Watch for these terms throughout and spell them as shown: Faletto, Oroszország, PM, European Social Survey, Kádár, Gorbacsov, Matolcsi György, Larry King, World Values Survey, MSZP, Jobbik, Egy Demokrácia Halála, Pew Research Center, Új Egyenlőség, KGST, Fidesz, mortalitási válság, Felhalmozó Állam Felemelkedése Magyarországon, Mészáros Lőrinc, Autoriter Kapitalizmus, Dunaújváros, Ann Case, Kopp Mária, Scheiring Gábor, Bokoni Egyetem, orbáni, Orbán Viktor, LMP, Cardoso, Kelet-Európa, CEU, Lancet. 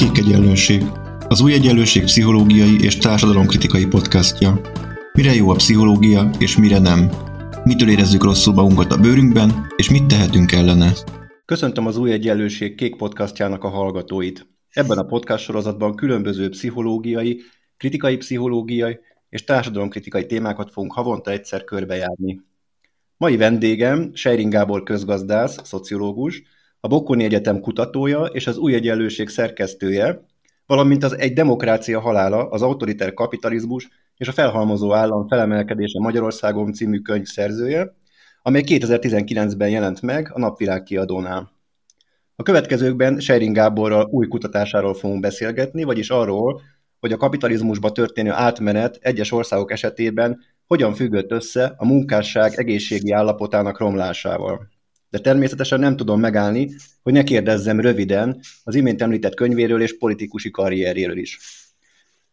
Kék Egyenlőség, az Új Egyenlőség pszichológiai és társadalomkritikai podcastja. Mire jó a pszichológia, és mire nem? Mitől érezzük rosszul magunkat a bőrünkben, és mit tehetünk ellene? Köszöntöm az Új Egyenlőség Kék podcastjának a hallgatóit. Ebben a podcast sorozatban különböző pszichológiai, kritikai pszichológiai és társadalomkritikai témákat fogunk havonta egyszer körbejárni. Mai vendégem Scheiring Gábor közgazdász, szociológus, a Bokoni Egyetem kutatója és az Új Egyenlőség szerkesztője, valamint az Egy Demokrácia Halála, az Autoriter Kapitalizmus és a Felhalmozó Állam Felemelkedése Magyarországon című könyv szerzője, amely 2019-ben jelent meg a Napvilág kiadónál. A következőkben Scheiring Gáborral új kutatásáról fogunk beszélgetni, vagyis arról, hogy a kapitalizmusba történő átmenet egyes országok esetében hogyan függött össze a munkásság egészségi állapotának romlásával. De természetesen nem tudom megállni, hogy ne kérdezzem röviden az imént említett könyvéről és politikusi karrierjéről is.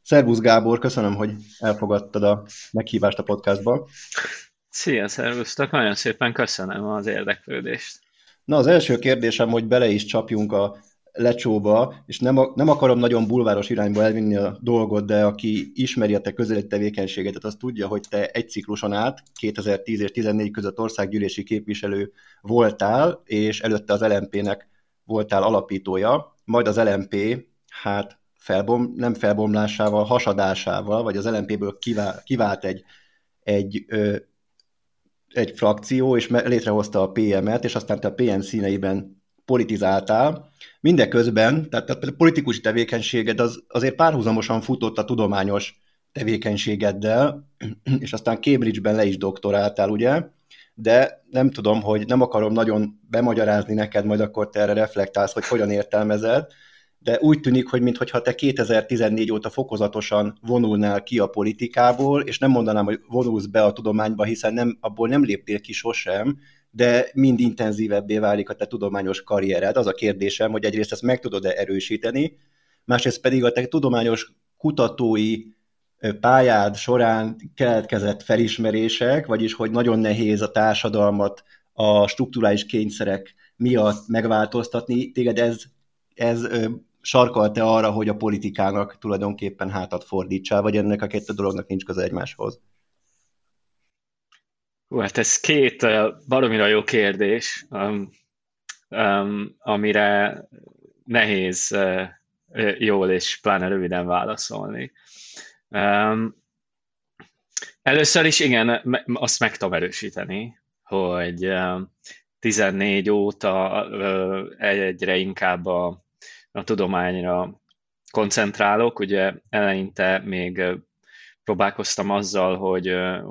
Szervusz Gábor, köszönöm, hogy elfogadtad a meghívást a podcastba. Szia, szervusztok, nagyon szépen köszönöm az érdeklődést. Na, az első kérdésem, hogy bele is csapjunk a lecsóba, és nem akarom nagyon bulváros irányba elvinni a dolgot, de aki ismeri a te közéleti tevékenységedet, az tudja, hogy te egy cikluson át 2010 és 2014 között országgyűlési képviselő voltál, és előtte az LMP-nek voltál alapítója, majd az LMP felbomlásával, hasadásával, vagy az LMP-ből kivált egy frakció, és létrehozta a PM-et, és aztán te a PM színeiben politizáltál. Mindeközben, tehát a politikusi tevékenységed azért párhuzamosan futott a tudományos tevékenységeddel, és aztán Cambridge-ben le is doktoráltál, ugye? De nem tudom, hogy nem akarom nagyon bemagyarázni neked, majd akkor te erre reflektálsz, hogy hogyan értelmezed, de úgy tűnik, hogy minthogyha te 2014 óta fokozatosan vonulnál ki a politikából, és nem mondanám, hogy vonulsz be a tudományba, hiszen abból nem léptél ki sosem, de mind intenzívebbé válik a te tudományos karriered. Az a kérdésem, hogy egyrészt ezt meg tudod-e erősíteni, másrészt pedig a te tudományos kutatói pályád során keletkezett felismerések, vagyis hogy nagyon nehéz a társadalmat a strukturális kényszerek miatt megváltoztatni. Téged ez sarkalt-e arra, hogy a politikának tulajdonképpen hátat fordítsál, vagy ennek a két dolognak nincs köze egymáshoz? Hát ez két baromira jó kérdés, amire nehéz jól és pláne röviden válaszolni. Először is igen, azt meg tudom erősíteni, hogy 14 óta egyre inkább a tudományra koncentrálok, ugye eleinte még próbálkoztam azzal,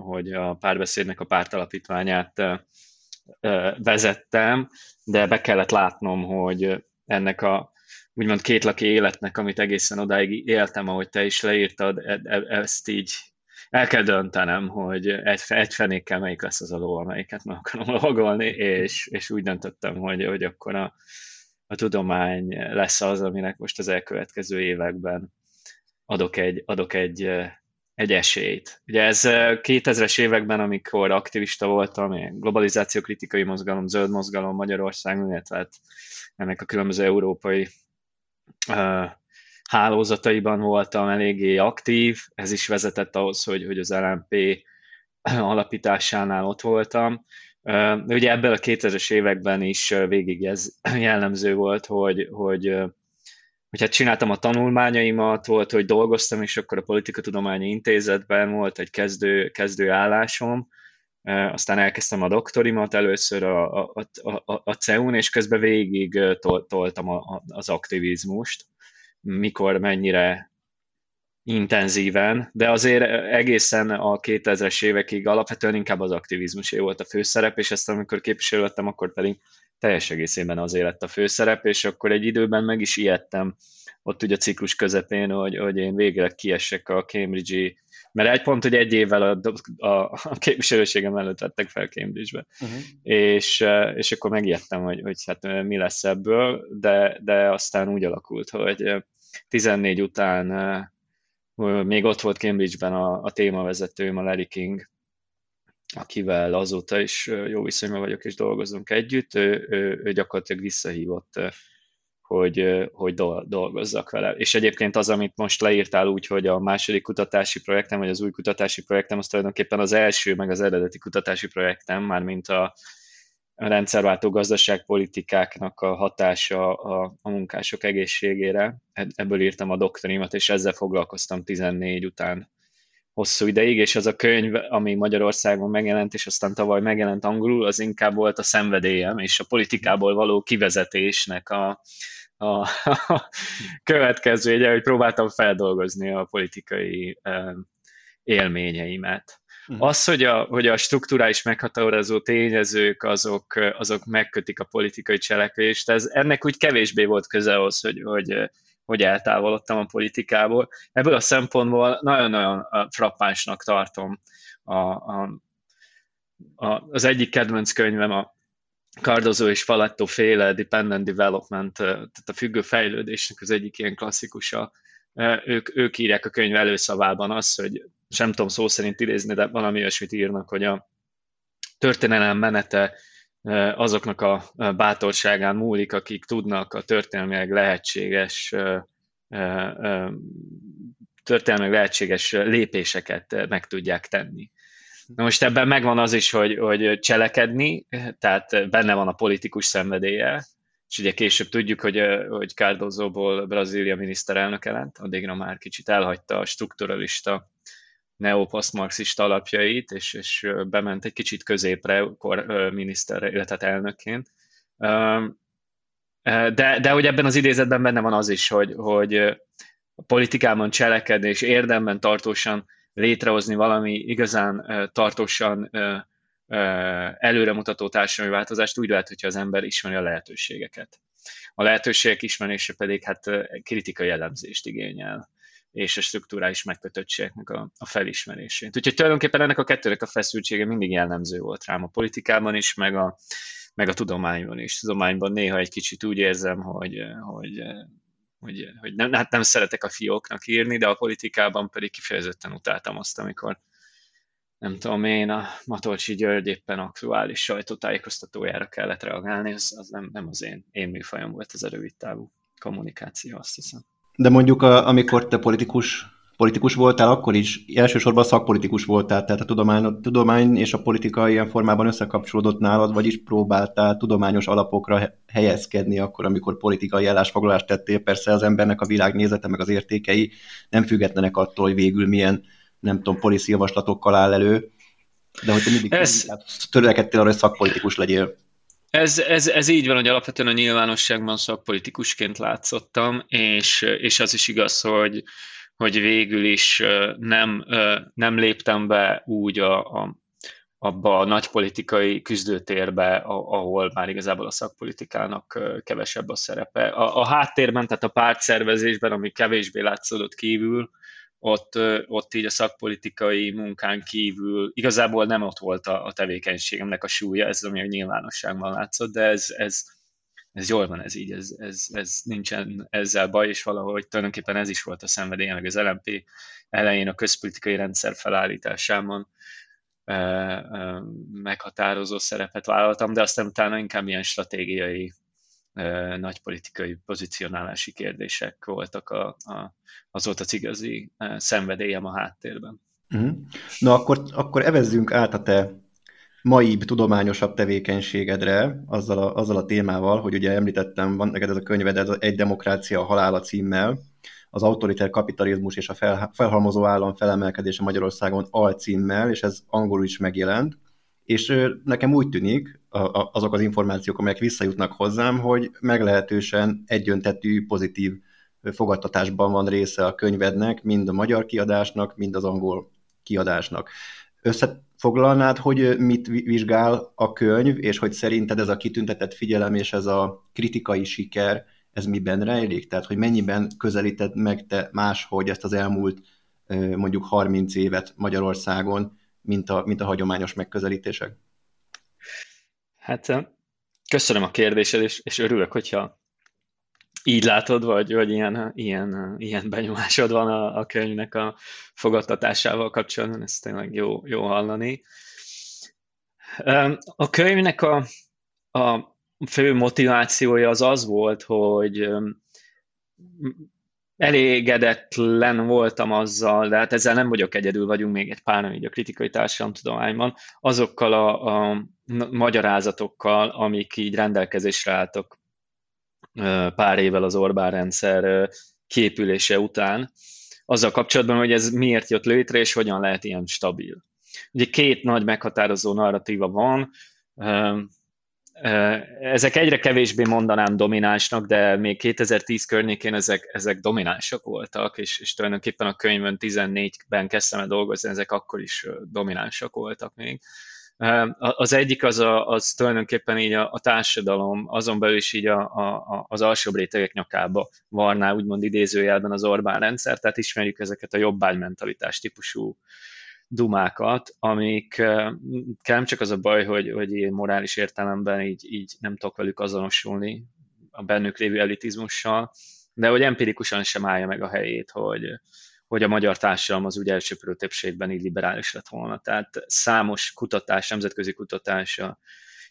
hogy a párbeszédnek a pártalapítványát vezettem, de be kellett látnom, hogy ennek a úgymond kétlaki életnek, amit egészen odáig éltem, ahogy te is leírtad, ezt így el kell döntenem, hogy egyfenékkel melyik lesz az a ló, amelyiket meg akarom lovagolni, és úgy döntöttem, hogy akkor a tudomány lesz az, aminek most az elkövetkező években adok egy esélyt. Ugye ez 2000-es években, amikor aktivista voltam, globalizáció kritikai mozgalom, zöld mozgalom Magyarországon, illetve ennek a különböző európai hálózataiban voltam eléggé aktív, ez is vezetett ahhoz, hogy az LMP alapításánál ott voltam. Ugye ebből a 2000-es években is végig ez jellemző volt, hogy hát csináltam a tanulmányaimat, volt, hogy dolgoztam, és akkor a Politikatudományi Intézetben volt egy kezdő állásom, aztán elkezdtem a doktorimat először a CEU-n, és közben végig toltam az aktivizmust, mikor mennyire intenzíven, de azért egészen a 2000-es évekig alapvetően inkább az aktivizmusé volt a főszerep, és aztán amikor képviselő lettem, akkor pedig teljes egészében azért lett a főszerep, és akkor egy időben meg is ijedtem ott ugye a ciklus közepén, hogy én végre kiesek a Cambridge-i, mert egy évvel a képviselőségem előtt vettek fel Cambridge-be, és akkor megijedtem, hogy hát mi lesz ebből, de aztán úgy alakult, hogy 14 után még ott volt Cambridge-ben a témavezetőm, a Larry King, akivel azóta is jó viszonyban vagyok, és dolgozunk együtt, ő gyakorlatilag visszahívott, hogy dolgozzak vele. És egyébként az, amit most leírtál úgy, hogy a második kutatási projektem, vagy az új kutatási projektem, az tulajdonképpen az első, meg az eredeti kutatási projektem, mármint a rendszerváltó gazdaságpolitikáknak a hatása a munkások egészségére. Ebből írtam a doktorimat, és ezzel foglalkoztam 14 után hosszú ideig, és az a könyv, ami Magyarországon megjelent, és aztán tavaly megjelent angolul, az inkább volt a szenvedélyem, és a politikából való kivezetésnek a következője, hogy próbáltam feldolgozni a politikai élményeimet. Az, hogy a strukturális meghatározó tényezők, azok megkötik a politikai cselekvést, ennek úgy kevésbé volt köze ahhoz, hogy eltávolodtam a politikából. Ebből a szempontból nagyon-nagyon frappánsnak tartom. Az egyik kedvenc könyvem a Cardoso és Faletto féle Dependent Development, tehát a függő fejlődésnek az egyik ilyen klasszikusa. Ők írják a könyv előszavában azt, hogy sem tudom szó szerint idézni, de valami olyasmit írnak, hogy a történelem menete azoknak a bátorságán múlik, akik tudnak a történelmileg lehetséges lépéseket meg tudják tenni. Na most ebben megvan az is, hogy cselekedni, tehát benne van a politikus szenvedélye, és ugye később tudjuk, hogy Cardosoból Brazília miniszterelnöke lett, addigra már kicsit elhagyta a strukturalista neopasztmarxista alapjait, és bement egy kicsit középre miniszter, illetve elnökként. De hogy ebben az idézetben benne van az is, hogy a politikában cselekedni és érdemben tartósan létrehozni valami igazán tartósan előremutató társadalmi változást úgy lehet, hogyha az ember ismeri a lehetőségeket. A lehetőségek ismerése pedig hát kritikai elemzést igényel, és a strukturális megkötöttségnek a felismerését. Úgyhogy tulajdonképpen ennek a kettőnek a feszültsége mindig jellemző volt rám a politikában is, meg a tudományban is. Tudományban néha egy kicsit úgy érzem, hogy nem szeretek a fióknak írni, de a politikában pedig kifejezetten utáltam azt, amikor nem tudom én, a Matolcsi György éppen aktuális sajtótájékoztatójára kellett reagálni, az nem az én műfajom volt ez a rövidtávú kommunikáció, azt hiszem. De mondjuk, amikor te politikus voltál, akkor is elsősorban szakpolitikus voltál, tehát a tudomány és a politika ilyen formában összekapcsolódott nálad, vagyis próbáltál tudományos alapokra helyezkedni akkor, amikor politikai állásfoglalást tettél. Persze az embernek a világnézete meg az értékei nem függetlenek attól, hogy végül milyen, nem tudom, policy javaslatokkal áll elő, de hogy te mindig törekedtél arra, hogy szakpolitikus legyél. Ez így van, hogy alapvetően a nyilvánosságban szakpolitikusként látszottam, és az is igaz, hogy végül is nem léptem be úgy abba a nagy politikai küzdőtérbe, ahol már igazából a szakpolitikának kevesebb a szerepe. A háttérben, tehát a pártszervezésben, ami kevésbé látszódott kívül, ott így a szakpolitikai munkán kívül igazából nem ott volt a tevékenységemnek a súlya, ez ami a nyilvánosságban látszott, de ez jól van, ez így, ez nincsen ezzel baj, és valahogy tulajdonképpen ez is volt a szenvedélye, meg az LMP elején a közpolitikai rendszer felállításában meghatározó szerepet vállaltam, de aztán utána inkább ilyen stratégiai, nagy politikai pozicionálási kérdések voltak, az volt az igazi szenvedélyem a háttérben. Na akkor evezzünk át a te maibb, tudományosabb tevékenységedre, azzal a témával, hogy ugye említettem, van neked ez a könyved, ez Egy Demokrácia Halála címmel, az Autoriter Kapitalizmus és a Felhalmozó Állam Felemelkedése Magyarországon alcímmel, és ez angolul is megjelent. És nekem úgy tűnik, azok az információk, amelyek visszajutnak hozzám, hogy meglehetősen egyöntetű, pozitív fogadtatásban van része a könyvednek, mind a magyar kiadásnak, mind az angol kiadásnak. Összefoglalnád, hogy mit vizsgál a könyv, és hogy szerinted ez a kitüntetett figyelem és ez a kritikai siker, ez miben rejlik? Tehát, hogy mennyiben közelíted meg te máshogy ezt az elmúlt mondjuk 30 évet Magyarországon, mint a hagyományos megközelítések? Hát köszönöm a kérdésed, és örülök, hogyha így látod, vagy ilyen benyomásod van a könyvnek a fogadtatásával kapcsolatban, ez tényleg jó hallani. A könyvnek a fő motivációja az az volt, hogy elégedetlen voltam azzal, de hát ezzel nem vagyok egyedül, vagyunk még egy páran így a kritikai társadalomtudományban, azokkal a magyarázatokkal, amik így rendelkezésre álltak pár évvel az Orbán rendszer kiépülése után, azzal kapcsolatban, hogy ez miért jött létre, és hogyan lehet ilyen stabil. Ugye két nagy meghatározó narratíva van, ezek egyre kevésbé mondanám dominánsnak, de még 2010 környékén ezek dominánsak voltak, és tulajdonképpen a könyvön 14-ben kezdtem el dolgozni, ezek akkor is dominánsak voltak még. Az egyik az tulajdonképpen így a társadalom, azon belül is így az alsóbb rétegek nyakába varná, úgymond idézőjelben az Orbán rendszer, tehát ismerjük ezeket a jobbágymentalitás típusú dumákat, amik nem csak az a baj, hogy morális értelemben így nem tudok velük azonosulni a bennük lévő elitizmussal, de hogy empirikusan sem állja meg a helyét, hogy a magyar társadalom az úgy elsöprő többségben így liberális lett volna. Tehát számos kutatás, nemzetközi kutatás, a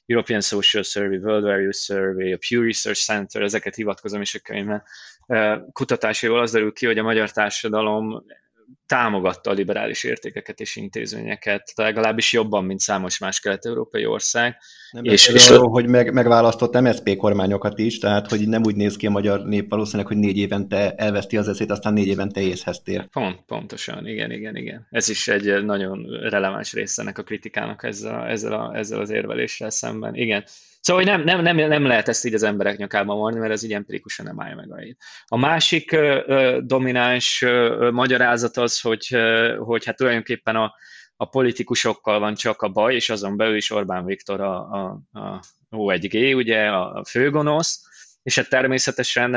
European Social Survey, World Values Survey, a Pew Research Center, ezeket hivatkozom is a könyvben, kutatásaival az derül ki, hogy a magyar társadalom támogatta a liberális értékeket és intézményeket, legalábbis jobban, mint számos más kelet-európai ország. Nem és arról, hogy megválasztott MSZP kormányokat is, tehát hogy nem úgy néz ki a magyar nép valószínűleg, hogy 4 évente elveszti az eszét, aztán 4 évente észhez tér. Pontosan, igen. Ez is egy nagyon releváns része ennek a kritikának ezzel az érveléssel szemben, igen. Szóval hogy nem lehet ezt így az emberek nyakában vonni, mert ez így empirikusan nem állja meg a helyét. A másik domináns magyarázat az, hogy hát tulajdonképpen a politikusokkal van csak a baj, és azon belül is Orbán Viktor a O1G, ugye a főgonosz, és hát természetesen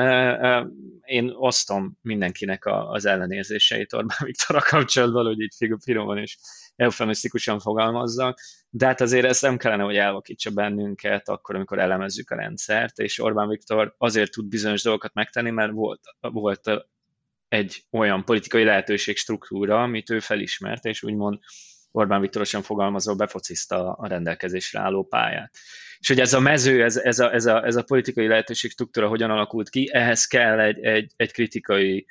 én osztom mindenkinek az ellenérzéseit Orbán Viktorral kapcsolatban, hogy így finoman és eufemisztikusan fogalmazzak, de hát azért ez nem kellene, hogy elvakítsa bennünket akkor, amikor elemezzük a rendszert, és Orbán Viktor azért tud bizonyos dolgokat megtenni, mert volt egy olyan politikai lehetőség struktúra, amit ő felismert, és úgymond Orbán Viktorosan fogalmazva befocizta a rendelkezésre álló pályát. És hogy ez a mező, ez a politikai lehetőség struktúra hogyan alakult ki, ehhez kell egy kritikai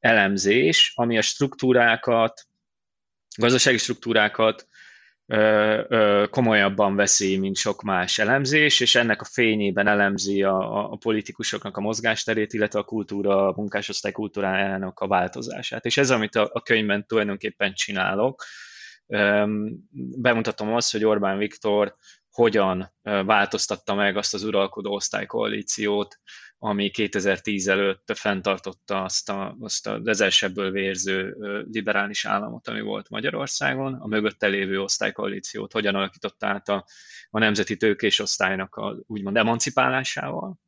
elemzés, ami a struktúrákat, gazdasági struktúrákat komolyabban veszi, mint sok más elemzés, és ennek a fényében elemzi a politikusoknak a mozgásterét, illetve a kultúra, a munkásosztály kultúrájának a változását. És ez, amit a könyvben tulajdonképpen csinálok, bemutatom azt, hogy Orbán Viktor hogyan változtatta meg azt az uralkodó osztálykoalíciót, ami 2010 előtt fenntartotta azt az ezelsebből vérző liberális államot, ami volt Magyarországon, a mögötte lévő osztálykoalíciót hogyan alakította át a nemzeti tőkés osztálynak a úgymond emancipálásával,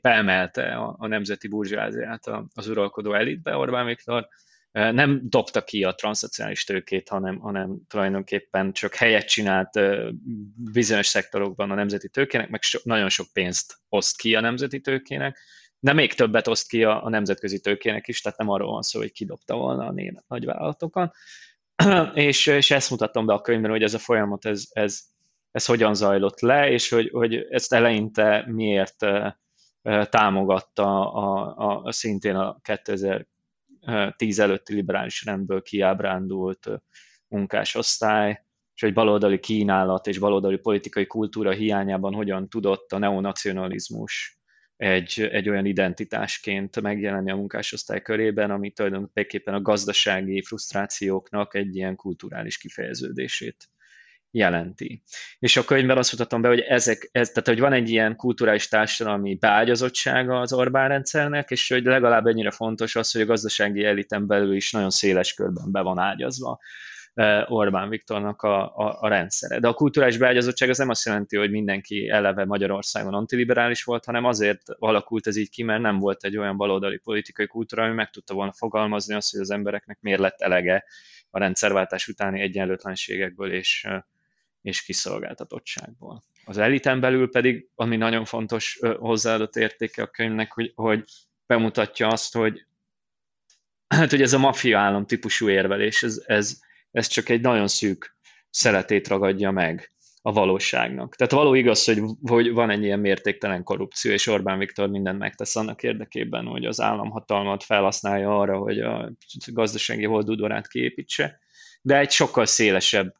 beemelte a nemzeti burzsváziát az uralkodó elitbe Orbán Viktor, nem dobta ki a transzociális tőkét, hanem tulajdonképpen csak helyet csinált bizonyos szektorokban a nemzeti tőkének, meg nagyon sok pénzt oszt ki a nemzeti tőkének, de még többet oszt ki a nemzetközi tőkének is, tehát nem arról van szó, hogy kidobta volna a német nagyvállalatokat. és ezt mutattam be a könyvben, hogy ez a folyamat, ez hogyan zajlott le, és hogy ezt eleinte miért támogatta a szintén a 2010 előtti liberális rendből kiábrándult munkásosztály, és egy baloldali kínálat és baloldali politikai kultúra hiányában hogyan tudott a neonacionalizmus egy olyan identitásként megjelenni a munkásosztály körében, ami tulajdonképpen a gazdasági frusztrációknak egy ilyen kulturális kifejeződését jelenti. És a könyvben azt mutatom be, hogy tehát hogy van egy ilyen kulturális társadalmi beágyazottsága az Orbán rendszernek, és hogy legalább ennyire fontos az, hogy a gazdasági eliten belül is nagyon széles körben be van ágyazva Orbán Viktornak a rendszere. De a kulturális beágyazottság az nem azt jelenti, hogy mindenki eleve Magyarországon antiliberális volt, hanem azért alakult ez így ki, mert nem volt egy olyan baloldali politikai kultúra, ami meg tudta volna fogalmazni azt, hogy az embereknek miért lett elege a rendszerváltás utáni egyenlőtlenségekből és kiszolgáltatottságból. Az eliten belül pedig, ami nagyon fontos hozzáadott értéke a könyvnek, hogy bemutatja azt, hogy ez a maffia állam típusú érvelés, ez csak egy nagyon szűk szeletét ragadja meg a valóságnak. Tehát való igaz, hogy van egy ilyen mértéktelen korrupció, és Orbán Viktor mindent megtesz annak érdekében, hogy az államhatalmat felhasználja arra, hogy a gazdasági holdudvarát kiépítse, de egy sokkal szélesebb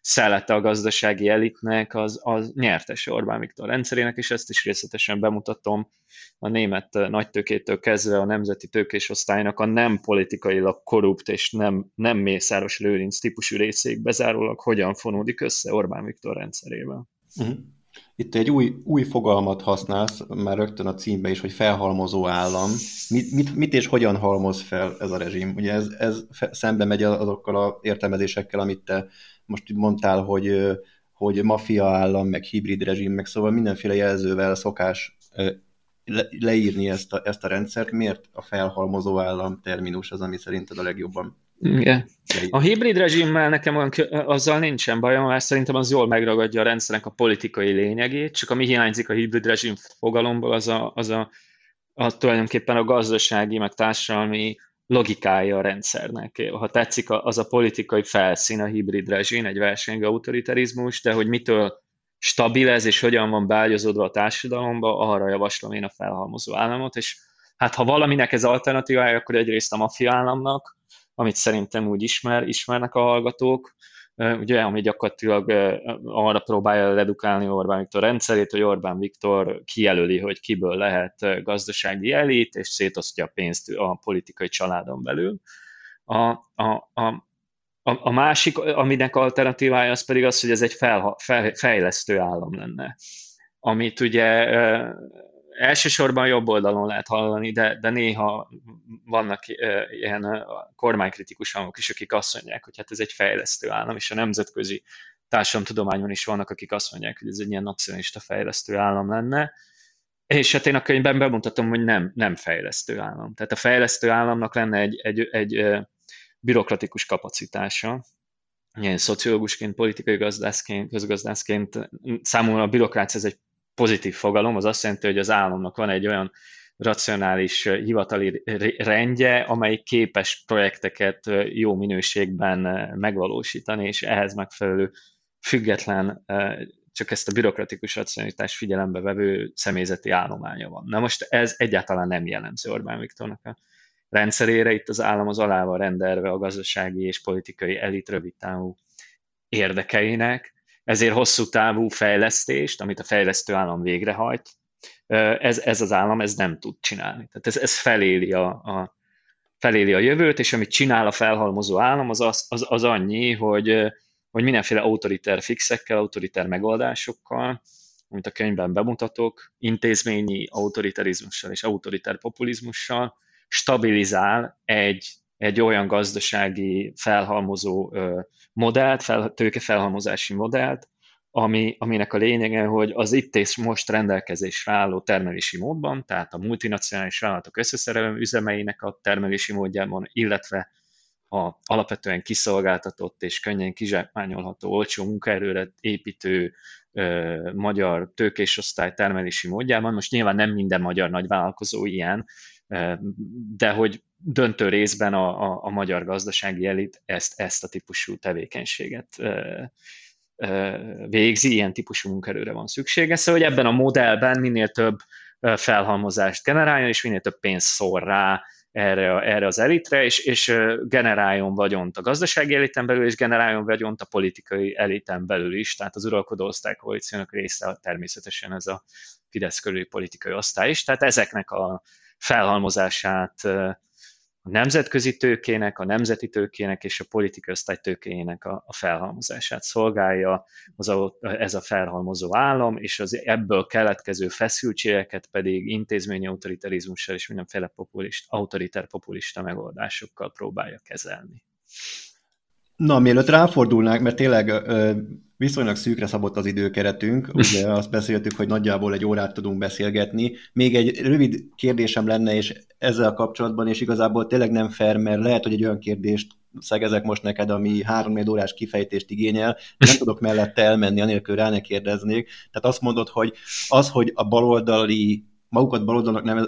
szellete a gazdasági elitnek az nyertes Orbán Viktor rendszerének, és ezt is részletesen bemutatom a német nagytőkétől kezdve a nemzeti tőkés osztálynak a nem politikailag korrupt és nem Mészáros Lőrinc típusú részéig bezárólag hogyan fonódik össze Orbán Viktor rendszerével. Uh-huh. Itt egy új fogalmat használsz, már rögtön a címbe is, hogy felhalmozó állam. Mit és hogyan halmoz fel ez a rezsim? Ugye ez szembe megy azokkal az értelmezésekkel, amit te most mondtál, hogy mafia állam, meg hibrid rezsim, meg szóval mindenféle jelzővel szokás leírni ezt a rendszert. Miért a felhalmozó állam terminus az, ami szerinted a legjobban? Igen. A hibrid rezsimmel nekem azzal nincsen bajom, mert szerintem az jól megragadja a rendszernek a politikai lényegét, csak ami hiányzik a hibrid rezsim fogalomból, az tulajdonképpen a gazdasági, meg társadalmi logikája a rendszernek. Ha tetszik, az a politikai felszín a hibrid rezsim, egy versengő autoritarizmus, de hogy mitől stabil ez, és hogyan van beágyazódva a társadalomba, arra javaslom én a felhalmozó államot, és hát ha valaminek ez alternatívája, akkor egyrészt a maffia államnak, amit szerintem úgy ismernek a hallgatók, ugye, ami gyakorlatilag arra próbálja redukálni Orbán Viktor rendszerét, hogy Orbán Viktor kijelöli, hogy kiből lehet gazdasági elit, és szétosztja a pénzt a politikai családon belül. A másik, aminek alternatívája az pedig az, hogy ez egy fejlesztő állam lenne, amit ugye elsősorban jobb oldalon lehet hallani, de néha vannak ilyen kormánykritikus hangok is, akik azt mondják, hogy hát ez egy fejlesztő állam, és a nemzetközi társadalomtudományban is vannak, akik azt mondják, hogy ez egy ilyen nacionalista fejlesztő állam lenne, és hát én a könyvben bemutatom, hogy nem fejlesztő állam. Tehát a fejlesztő államnak lenne egy bürokratikus kapacitása. Ilyen szociológusként, politikai gazdászként, közgazdászként számomra a bürokrácia ez egy pozitív fogalom, az azt jelenti, hogy az államnak van egy olyan racionális hivatali rendje, amely képes projekteket jó minőségben megvalósítani, és ehhez megfelelő független, csak ezt a bürokratikus racionalitást figyelembe vevő személyzeti állománya van. Na most ez egyáltalán nem jellemző Orbán Viktornak a rendszerére, itt az állam az alá van rendelve a gazdasági és politikai elit rövidtávú érdekeinek, ezért hosszú távú fejlesztést, amit a fejlesztő állam végrehajt, ez az állam ez nem tud csinálni. Tehát ez feléli a jövőt, és amit csinál a felhalmozó állam, az annyi, hogy mindenféle autoriter fixekkel, autoriter megoldásokkal, amit a könyvben bemutatok, intézményi autoritarizmussal és autoriter populizmussal stabilizál egy olyan gazdasági felhalmozó modellt, tőkefelhalmozási modellt, aminek a lényege, hogy az itt és most rendelkezésre álló termelési módban, tehát a multinacionális vállalatok összeszerelő üzemeinek a termelési módjában, illetve a alapvetően kiszolgáltatott és könnyen kizsákmányolható, olcsó munkaerőre építő magyar tőkésosztály termelési módjában. Most nyilván nem minden magyar nagyvállalkozó ilyen, de hogy döntő részben a magyar gazdasági elit ezt a típusú tevékenységet végzi, ilyen típusú munkaerőre van szüksége, szóval hogy ebben a modellben minél több felhalmozást generáljon, és minél több pénzt szor rá erre az elitre, és generáljon vagyont a gazdasági eliten belül, és generáljon vagyont a politikai eliten belül is, tehát az uralkodó osztálykoalíciónak része természetesen ez a Fidesz körüli politikai osztály is, tehát ezeknek a felhalmozását a nemzetközi tőkének, a nemzeti tőkének és a politikai osztály tőkéjének a felhalmozását szolgálja ez a felhalmozó állam, és az ebből keletkező feszültségeket pedig intézményi autoritarizmussal és mindenféle autoriter populista megoldásokkal próbálja kezelni. Na, mielőtt ráfordulnánk, mert tényleg viszonylag szűkre szabott az időkeretünk, ugye azt beszéltük, hogy nagyjából egy órát tudunk beszélgetni. Még egy rövid kérdésem lenne, és ezzel kapcsolatban, és igazából tényleg nem fair, mert lehet, hogy egy olyan kérdést szegezek most neked, ami 3-4 órás kifejtést igényel, nem tudok mellette elmenni, anélkül rá ne kérdeznék. Tehát azt mondod, hogy az, hogy a baloldali, magukat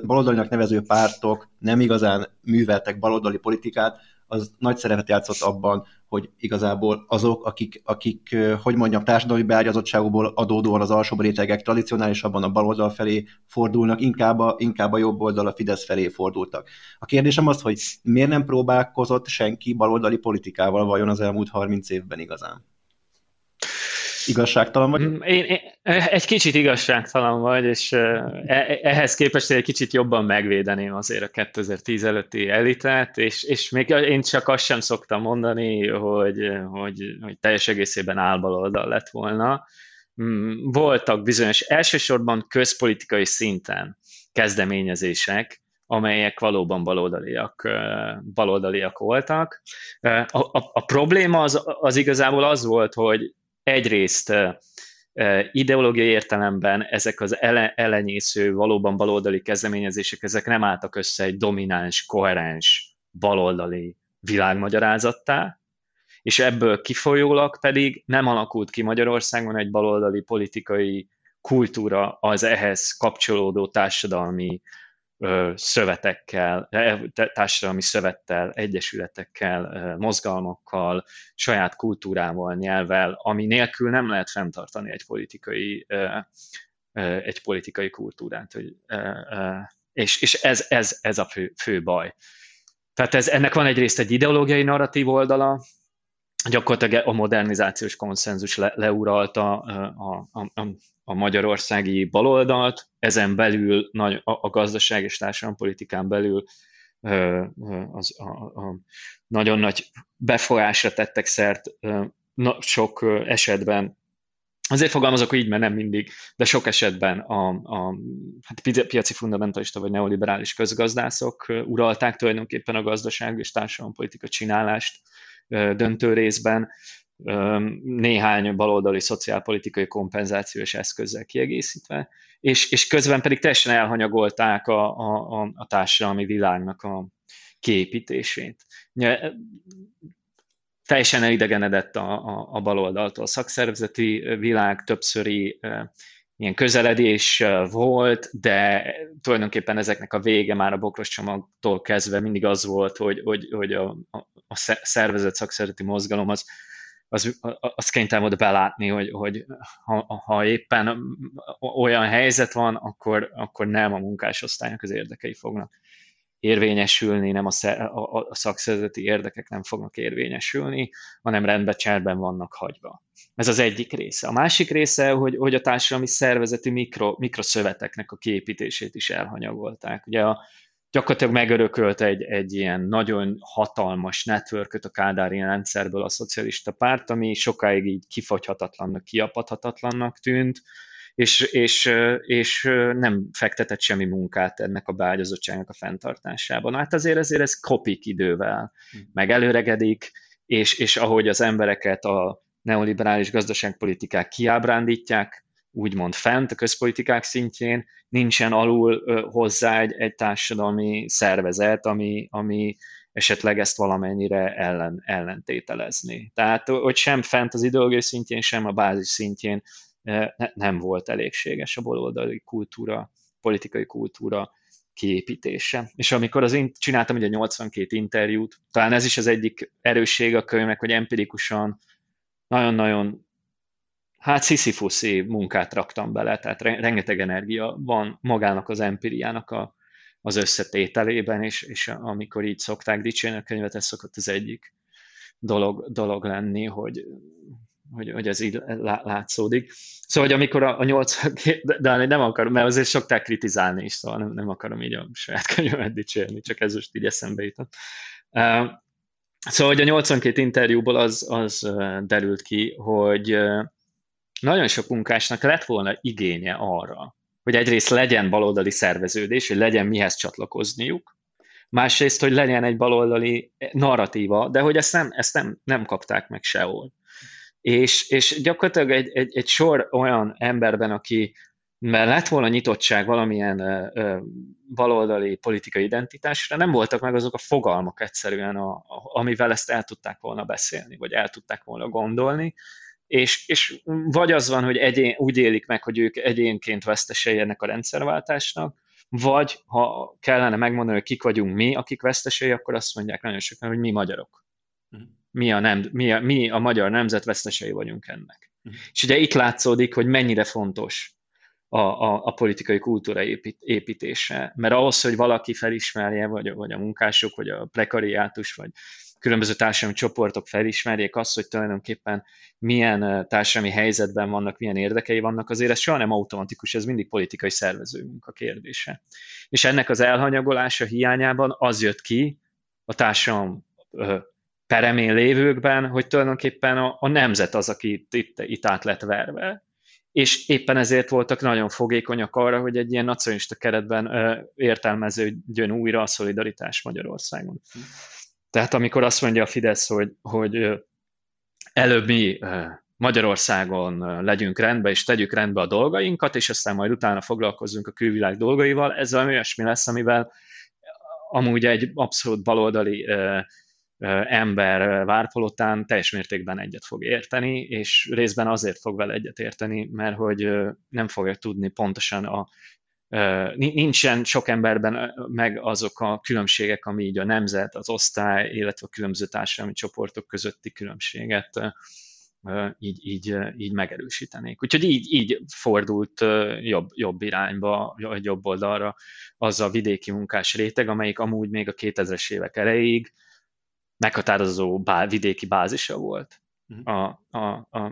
baloldalinak nevező pártok nem igazán műveltek baloldali politikát, az nagy szerepet játszott abban, hogy igazából azok, akik hogy mondjam, társadalmi beágyazottságúból adódóan az alsóbb rétegek tradicionálisabban a baloldal felé fordulnak, inkább a jobb oldal a Fidesz felé fordultak. A kérdésem az, hogy miért nem próbálkozott senki baloldali politikával vajon az elmúlt 30 évben igazán? Igazságtalan vagy? Én egy kicsit igazságtalan vagy, és ehhez képest egy kicsit jobban megvédeném azért a 2010 előtti elitet, és még én csak azt sem szoktam mondani, hogy teljes egészében álbaloldal lett volna. Voltak bizonyos elsősorban közpolitikai szinten kezdeményezések, amelyek valóban baloldaliak voltak. A probléma az igazából az volt, hogy egyrészt ideológiai értelemben ezek az elenyésző, valóban baloldali kezdeményezések, ezek nem álltak össze egy domináns, koherens baloldali világmagyarázattá, és ebből kifolyólag pedig nem alakult ki Magyarországon egy baloldali politikai kultúra az ehhez kapcsolódó társadalmi szövetekkel, társadalmi szövettel, egyesületekkel, mozgalmakkal, saját kultúrával, nyelvvel, ami nélkül nem lehet fenntartani egy politikai kultúrát. És ez a fő baj. Tehát ennek van egyrészt egy ideológiai narratív oldala, gyakorlatilag a modernizációs konszenzus leuralta a magyarországi baloldalt, ezen belül a gazdaság és társadalompolitikán belül nagyon nagy befolyásra tettek szert sok esetben. Azért fogalmazok így, mert nem mindig, de sok esetben piaci fundamentalista vagy neoliberális közgazdászok uralták tulajdonképpen a gazdaság és társadalompolitika csinálást döntő részben, néhány baloldali szociálpolitikai kompenzációs eszközzel kiegészítve, és közben pedig teljesen elhanyagolták a társadalmi világnak a kiépítését. Teljesen elidegenedett a baloldaltól. A szakszervezeti világ többszöri ilyen közeledés volt, de tulajdonképpen ezeknek a vége már a bokros csomagtól kezdve mindig az volt, hogy a szervezet szakszervezeti mozgalom az kénytelen volt belátni, hogy ha éppen olyan helyzet van, akkor nem a munkásosztálynak az érdekei fognak érvényesülni, nem a szakszervezeti érdekek nem fognak érvényesülni, hanem rendbecsárban vannak hagyva. Ez az egyik része. A másik része, hogy a társadalmi szervezeti mikroszöveteknek a kiépítését is elhanyagolták. Ugye gyakorlatilag megörökölt egy ilyen nagyon hatalmas networköt a kádári rendszerből a szocialista párt, ami sokáig így kifogyhatatlannak, kiapadhatatlannak tűnt, és nem fektetett semmi munkát ennek a beágyazottságnak a fenntartásában. Hát azért ez kopik idővel, meg előregedik, és ahogy az embereket a neoliberális gazdaságpolitikák kiábrándítják, úgymond fent a közpolitikák szintjén, nincsen alul hozzá egy társadalmi szervezet, ami esetleg ezt valamennyire ellentételezni. Tehát, hogy sem fent az ideológiai szintjén, sem a bázis szintjén nem volt elégséges a baloldali kultúra, politikai kultúra kiépítése. És amikor csináltam ugye 82 interjút, talán ez is az egyik erősség a könyvnek, hogy empirikusan nagyon-nagyon sziszifuszi munkát raktam bele, tehát rengeteg energia van magának az empiriának az összetételében, és amikor így szokták dicsérni a könyvet, ez szokott az egyik dolog lenni, hogy ez így látszódik. Szóval, hogy amikor a 82, de nem akarom, mert azért szokták kritizálni is, szóval nem akarom így a saját könyvemet dicsérni, csak ez most így eszembe jutott. Szóval, hogy a 82 interjúból az derült ki, hogy nagyon sok munkásnak lett volna igénye arra, hogy egyrészt legyen baloldali szerveződés, hogy legyen mihez csatlakozniuk, másrészt, hogy legyen egy baloldali narratíva, de hogy ezt nem kapták meg sehol. És gyakorlatilag egy sor olyan emberben, mert lett volna nyitottság valamilyen baloldali politikai identitásra, nem voltak meg azok a fogalmak egyszerűen, amivel ezt el tudták volna beszélni, vagy el tudták volna gondolni, és vagy az van, hogy úgy élik meg, hogy ők egyénként vesztesei ennek a rendszerváltásnak, vagy ha kellene megmondani, hogy kik vagyunk mi, akik vesztesei, akkor azt mondják nagyon sokan, hogy mi magyarok. Mi a magyar nemzet vesztesei vagyunk ennek. És ugye itt látszódik, hogy mennyire fontos a politikai kultúra építése, mert ahhoz, hogy valaki felismerje, vagy a munkások, vagy a prekariátus, vagy különböző társadalmi csoportok felismerjék azt, hogy tulajdonképpen milyen társadalmi helyzetben vannak, milyen érdekei vannak, azért ez soha nem automatikus, ez mindig politikai szervezőmunka kérdése. És ennek az elhanyagolása hiányában az jött ki a társadalom peremén lévőkben, hogy tulajdonképpen a nemzet az, aki itt át lett verve. És éppen ezért voltak nagyon fogékonyak arra, hogy egy ilyen nacionalista keretben értelmeződjön újra a szolidaritás Magyarországon. Tehát amikor azt mondja a Fidesz, hogy előbb mi Magyarországon legyünk rendbe, és tegyük rendbe a dolgainkat, és aztán majd utána foglalkozzunk a külvilág dolgaival, ez valami olyasmi lesz, amivel amúgy egy abszolút baloldali ember várpolotán teljes mértékben egyet fog érteni, és részben azért fog vele egyet érteni, mert hogy nem fogja tudni pontosan nincsen sok emberben meg azok a különbségek, ami így a nemzet, az osztály, illetve a különböző társadalmi csoportok közötti különbséget így megerősítenék. Úgyhogy így fordult jobb irányba, jobb oldalra az a vidéki munkás réteg, amelyik amúgy még a 2000-es évek elejéig meghatározó vidéki bázisa volt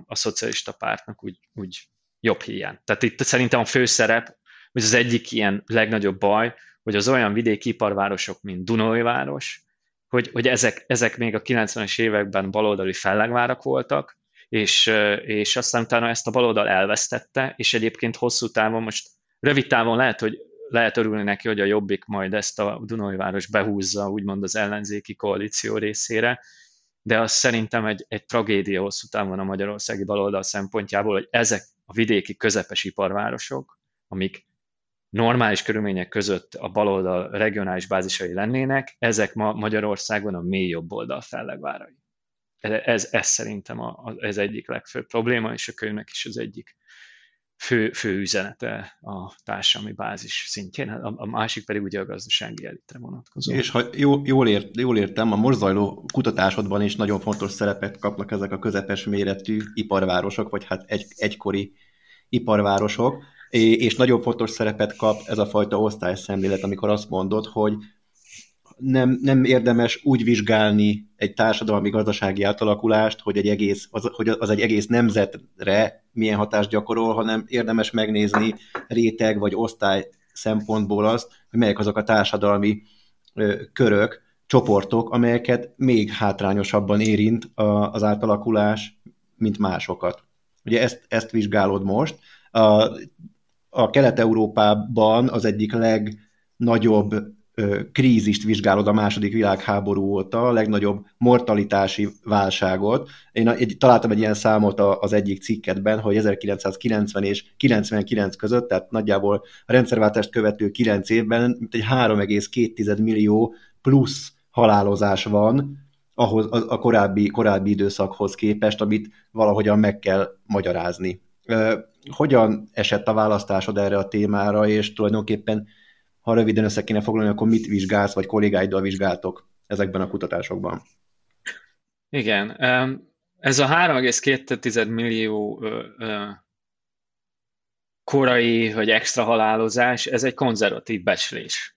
a szocialista pártnak úgy jobb híján. Tehát itt szerintem a főszerep, hogy az egyik ilyen legnagyobb baj, hogy az olyan vidéki iparvárosok, mint Dunaújváros, hogy ezek még a 90-es években baloldali fellegvárak voltak, és aztán utána ezt a baloldal elvesztette, és egyébként hosszú távon, most rövid távon lehet örülni neki, hogy a Jobbik majd ezt a Dunaújváros behúzza, úgymond az ellenzéki koalíció részére, de az szerintem egy tragédia hosszú távon a magyarországi baloldal szempontjából, hogy ezek a vidéki közepes iparvárosok, amik normális körülmények között a baloldal regionális bázisai lennének, ezek ma Magyarországon a mély jobb oldal fellegvárai. Ez szerintem ez egyik legfőbb probléma, és a könyvnek is az egyik fő üzenete a társadalmi bázis szintjén, a másik pedig ugye a gazdasági elitre vonatkozó. És ha jól értem, a most zajló kutatásodban is nagyon fontos szerepet kapnak ezek a közepes méretű iparvárosok, vagy hát egykori iparvárosok, és nagyon fontos szerepet kap ez a fajta osztályszemlélet, amikor azt mondod, hogy nem érdemes úgy vizsgálni egy társadalmi-gazdasági átalakulást, hogy az egy egész nemzetre milyen hatást gyakorol, hanem érdemes megnézni réteg vagy osztály szempontból azt, hogy melyek azok a társadalmi körök, csoportok, amelyeket még hátrányosabban érint az átalakulás, mint másokat. Ugye ezt vizsgálod most. A Kelet-Európában az egyik legnagyobb krízist vizsgálod a második világháború óta, a legnagyobb mortalitási válságot. Én találtam egy ilyen számot az egyik cikketben, hogy 1990 és 99 között, tehát nagyjából a rendszerváltást követő 9 évben, mint egy 3,2 millió plusz halálozás van ahhoz, a korábbi időszakhoz képest, amit valahogyan meg kell magyarázni. Hogyan esett a választásod erre a témára, és tulajdonképpen ha röviden össze kéne foglalni, akkor mit vizsgálsz, vagy kollégáiddal vizsgáltok ezekben a kutatásokban? Igen, ez a 3,2 millió korai, vagy extra halálozás, ez egy konzervatív becslés.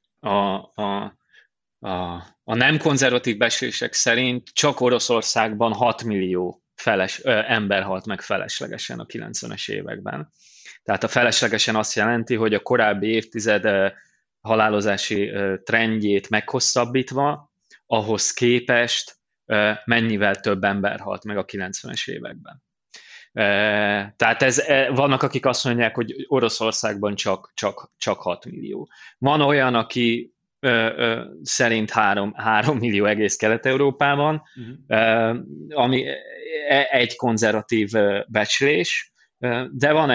A nem konzervatív becslések szerint csak Oroszországban 6 millió ember halt meg feleslegesen a 90-es években. Tehát a feleslegesen azt jelenti, hogy a korábbi évtized halálozási trendjét meghosszabbítva, ahhoz képest mennyivel több ember halt meg a 90-es években. Tehát vannak, akik azt mondják, hogy Oroszországban csak 6 millió. Van olyan, aki szerint 3 millió egész Kelet-Európában, ami egy konzervatív becslés, de van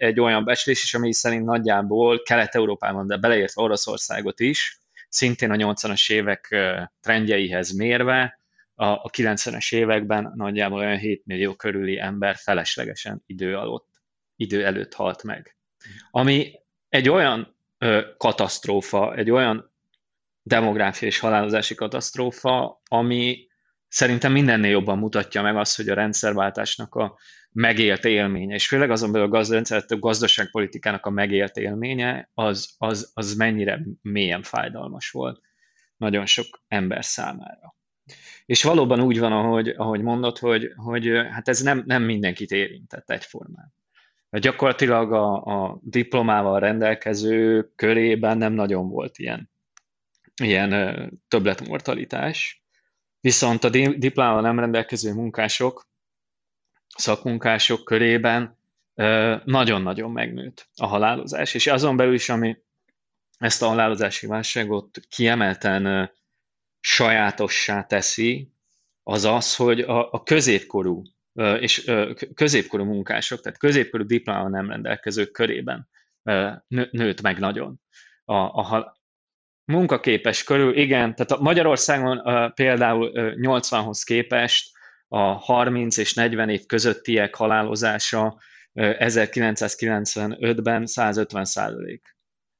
egy olyan becslés is, ami szerint nagyjából Kelet-Európában, de beleértve Oroszországot is, szintén a 80-as évek trendjeihez mérve, a 90-es években nagyjából olyan 7 millió körüli ember feleslegesen idő előtt halt meg. Ami egy olyan katasztrófa, egy olyan demográfiai és halálozási katasztrófa, ami szerintem mindennél jobban mutatja meg azt, hogy a rendszerváltásnak a megélt élménye, és főleg azon belül a gazdaságpolitikának a megélt élménye, az mennyire mélyen fájdalmas volt nagyon sok ember számára. És valóban úgy van, ahogy mondod, hogy hát ez nem mindenkit érintett egyformán. Gyakorlatilag a diplomával rendelkező körében nem nagyon volt ilyen többletmortalitás, viszont a diplomával nem rendelkező munkások, szakmunkások körében nagyon-nagyon megnőtt a halálozás, és azon belül is, ami ezt a halálozási válságot kiemelten sajátossá teszi, az az, hogy a középkorú és középkorú munkások, tehát középkorú diplomával nem rendelkezők körében nőtt meg nagyon a munkaképes körül, igen, tehát Magyarországon például 80-hoz képest a 30 és 40 év közöttiek halálozása 1995-ben 150%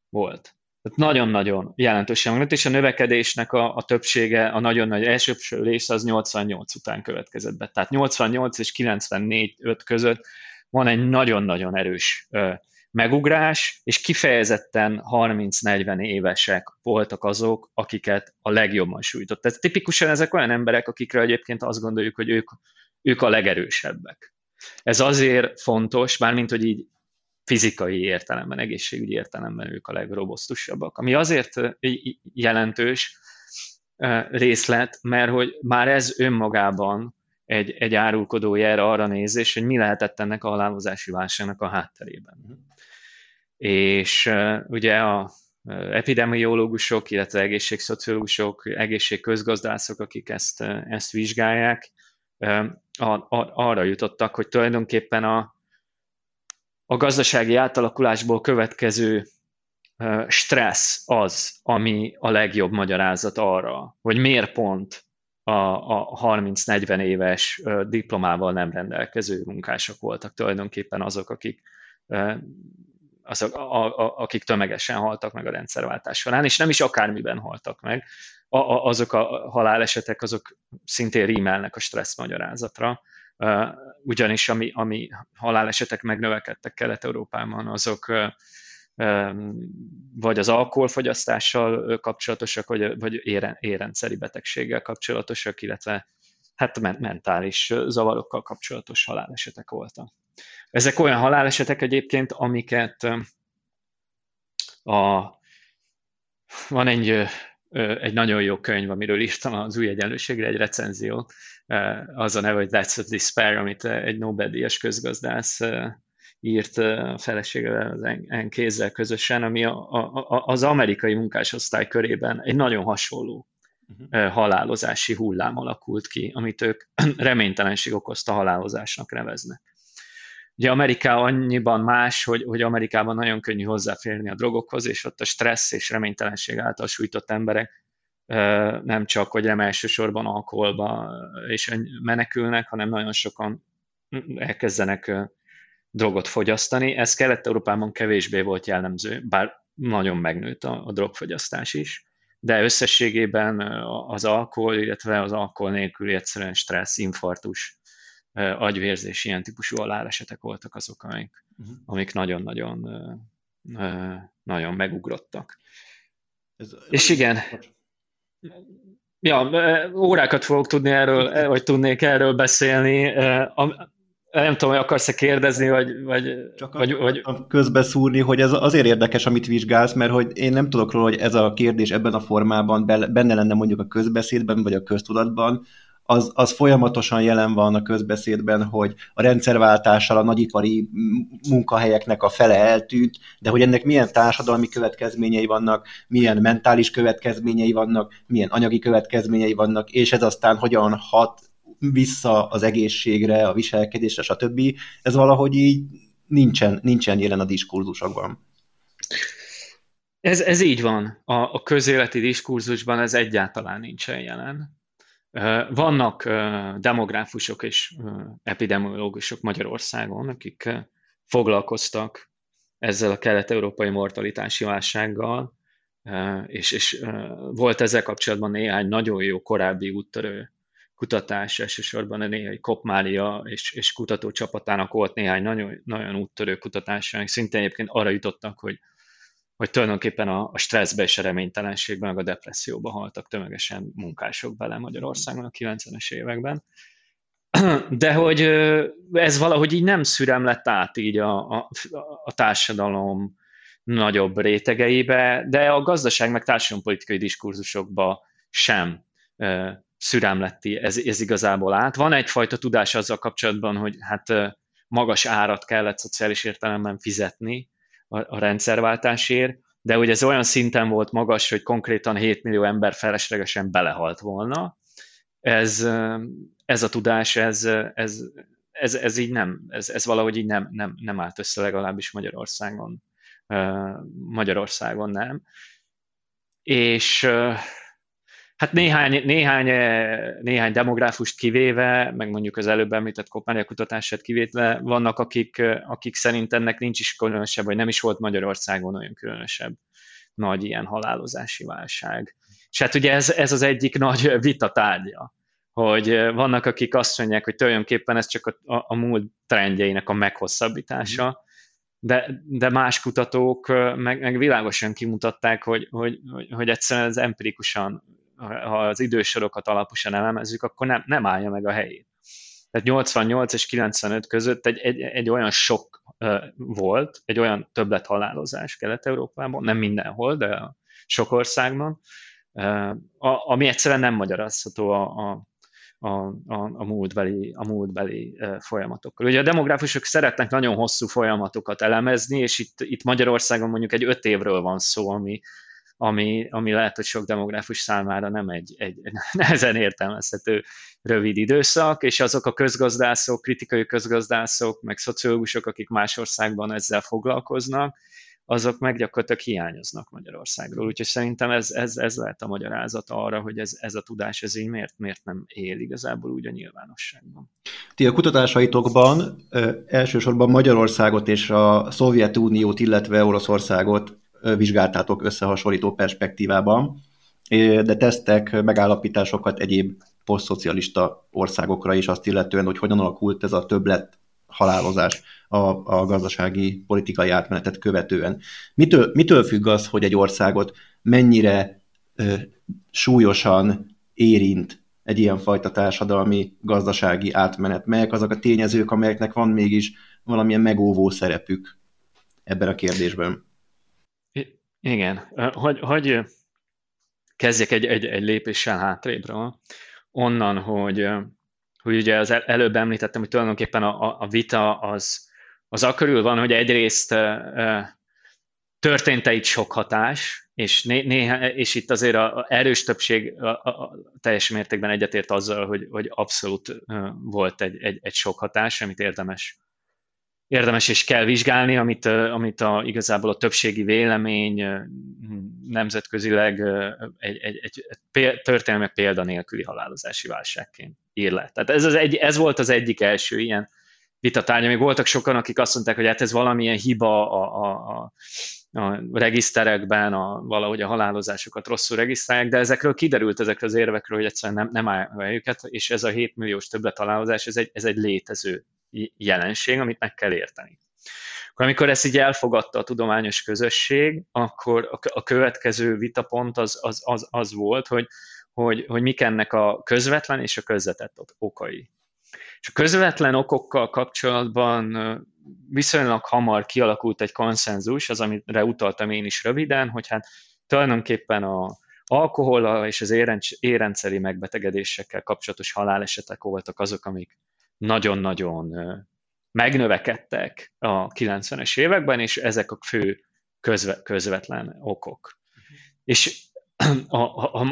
volt. Tehát nagyon-nagyon jelentősen megnőtt, és a növekedésnek a többsége, a nagyon nagy elsőbb része az 88 után következett be. Tehát 88 és 94-5 között van egy nagyon-nagyon erős megugrás, és kifejezetten 30-40 évesek voltak azok, akiket a legjobban sújtott. Tehát tipikusan ezek olyan emberek, akikre egyébként azt gondoljuk, hogy ők a legerősebbek. Ez azért fontos, mármint, hogy így fizikai értelemben, egészségügyi értelemben ők a legrobosztusabbak. Ami azért jelentős részlet, mert hogy már ez önmagában egy árulkodó jel arra nézés, hogy mi lehetett ennek a halálozási válságnak a hátterében. És ugye a epidemiológusok, illetve egészségszociológusok, egészségközgazdászok, akik ezt vizsgálják, arra jutottak, hogy tulajdonképpen a gazdasági átalakulásból következő stressz az, ami a legjobb magyarázat arra, hogy miért pont a 30-40 éves diplomával nem rendelkező munkások voltak tulajdonképpen azok, akik tömegesen haltak meg a rendszerváltás során, és nem is akármiben haltak meg. Azok a halálesetek, azok szintén rímelnek a stressz magyarázatra, ugyanis ami halálesetek megnövekedtek Kelet-Európában, azok vagy az alkoholfogyasztással kapcsolatosak, vagy érrendszeri betegséggel kapcsolatosak, illetve hát mentális zavarokkal kapcsolatos halálesetek voltak. Ezek olyan halálesetek egyébként, amiket van egy nagyon jó könyv, amiről írtam az Új Egyenlőségre egy recenzió, az a neve, hogy That's a Despair, amit egy Nobel-díjas közgazdász írt a feleségével, az Ann Case-zel közösen, ami az amerikai munkásosztály körében egy nagyon hasonló halálozási hullám alakult ki, amit ők reménytelenség okozta halálozásnak neveznek. Ugye Amerika annyiban más, hogy Amerikában nagyon könnyű hozzáférni a drogokhoz, és ott a stressz és reménytelenség által sújtott emberek nem csak, hogy nem elsősorban alkoholba és menekülnek, hanem nagyon sokan elkezdenek drogot fogyasztani. Ez Kelet-Európában kevésbé volt jellemző, bár nagyon megnőtt a drogfogyasztás is, de összességében az alkohol, illetve az alkohol nélküli egyszerűen stressz, infarktus, agyvérzés, ilyen típusú halálesetek voltak azok, amik nagyon-nagyon megugrottak. És igen, órákat fogok tudni erről, vagy tudnék erről beszélni. Nem tudom, hogy akarsz-e kérdezni, vagy közbeszúrni, hogy ez azért érdekes, amit vizsgálsz, mert hogy én nem tudok róla, hogy ez a kérdés ebben a formában benne lenne mondjuk a közbeszédben, vagy a köztudatban. Az folyamatosan jelen van a közbeszédben, hogy a rendszerváltással a nagyipari munkahelyeknek a fele eltűnt, de hogy ennek milyen társadalmi következményei vannak, milyen mentális következményei vannak, milyen anyagi következményei vannak, és ez aztán hogyan hat vissza az egészségre, a viselkedésre, stb. Ez valahogy így nincsen jelen a diskurzusokban. Ez így van. A közéleti diskurzusban ez egyáltalán nincsen jelen. Vannak demográfusok és epidemiológusok Magyarországon, akik foglalkoztak ezzel a kelet-európai mortalitási válsággal, és volt ezzel kapcsolatban néhány nagyon jó korábbi úttörő kutatás, elsősorban a néhány Kopp Mária és kutatócsapatának volt néhány nagyon, nagyon úttörő kutatása, szintén egyébként arra jutottak, hogy tulajdonképpen a stresszbe és a reménytelenségben, meg a depresszióba haltak tömegesen munkások bele Magyarországon a 90-es években. De hogy ez valahogy így nem szüremlett át így a társadalom nagyobb rétegeibe, de a gazdaság meg társadalompolitikai diskurzusokba sem szüremlett ez igazából át. Van egyfajta tudás azzal kapcsolatban, hogy hát magas árat kellett szociális értelemben fizetni a rendszerváltásért, de hogy ez olyan szinten volt magas, hogy konkrétan 7 millió ember feleslegesen belehalt volna. Ez a tudás, ez így nem, ez valahogy így nem állt össze, legalábbis Magyarországon nem. És hát néhány demográfust kivéve, meg mondjuk az előbb említett Kopp Mária kutatását kivéve, vannak akik szerint ennek nincs is különösebb, vagy nem is volt Magyarországon olyan különösebb nagy ilyen halálozási válság. És hát ugye ez az egyik nagy vita tárgya, hogy vannak, akik azt mondják, hogy tulajdonképpen ez csak a múlt trendjeinek a meghosszabbítása, de más kutatók meg világosan kimutatták, hogy egyszerűen ez empirikusan, ha az idősorokat alaposan elemezzük, akkor nem állja meg a helyét. Tehát 88 és 95 között egy olyan sok volt, egy olyan többlethalálozás Kelet-Európában, nem mindenhol, de sok országban, ami egyszerűen nem magyarázható a múltbeli folyamatokkal. Ugye a demográfusok szeretnek nagyon hosszú folyamatokat elemezni, és itt Magyarországon mondjuk egy 5 évről van szó, ami lehet, hogy sok demográfus számára nem egy nehezen értelmezhető rövid időszak, és azok a közgazdászok, kritikai közgazdászok, meg szociológusok, akik más országban ezzel foglalkoznak, azok meg gyakorlatilag hiányoznak Magyarországról. Úgyhogy szerintem ez lehet a magyarázat arra, hogy ez a tudás így miért nem él igazából úgy a nyilvánosságban. Ti a kutatásaitokban elsősorban Magyarországot és a Szovjetuniót, illetve Oroszországot vizsgáltátok összehasonlító perspektívában, de tesztek megállapításokat egyéb posztszocialista országokra is azt illetően, hogy hogyan alakult ez a többlet halálozás a gazdasági politikai átmenetet követően. Mitől függ az, hogy egy országot mennyire súlyosan érint egy ilyenfajta társadalmi gazdasági átmenet? Melyek azok a tényezők, amelyeknek van mégis valamilyen megóvó szerepük ebben a kérdésben? Igen. Hogy kezdjek egy lépéssel hátrébről, onnan, hogy ugye az előbb említettem, hogy tulajdonképpen a vita az akörül van, hogy egyrészt történt itt sok hatás, és itt azért az erős többség teljes mértékben egyetért azzal, hogy abszolút volt egy sok hatás, amit érdemes és kell vizsgálni, amit igazából a többségi vélemény nemzetközileg egy történelmi példa nélküli halálozási válságként ír le. Tehát ez volt az egyik első ilyen vitatárgya. Még voltak sokan, akik azt mondták, hogy hát ez valamilyen hiba a regiszterekben, valahogy a halálozásokat rosszul regisztrálják, de ezekről kiderült, ezekről az érvekről, hogy egyszerűen nem állják őket, és ez a 7 milliós többlethalálozás, ez egy létező jelenség, amit meg kell érteni. Amikor ezt így elfogadta a tudományos közösség, akkor a következő vitapont az volt, hogy mik ennek a közvetlen és a közvetett okai. És a közvetlen okokkal kapcsolatban viszonylag hamar kialakult egy konszenzus, az, amire utaltam én is röviden, hogy hát tulajdonképpen az alkohollal és az érrendszeri megbetegedésekkel kapcsolatos halálesetek voltak azok, amik nagyon-nagyon megnövekedtek a 90-es években, és ezek a fő közvetlen okok. Uh-huh. És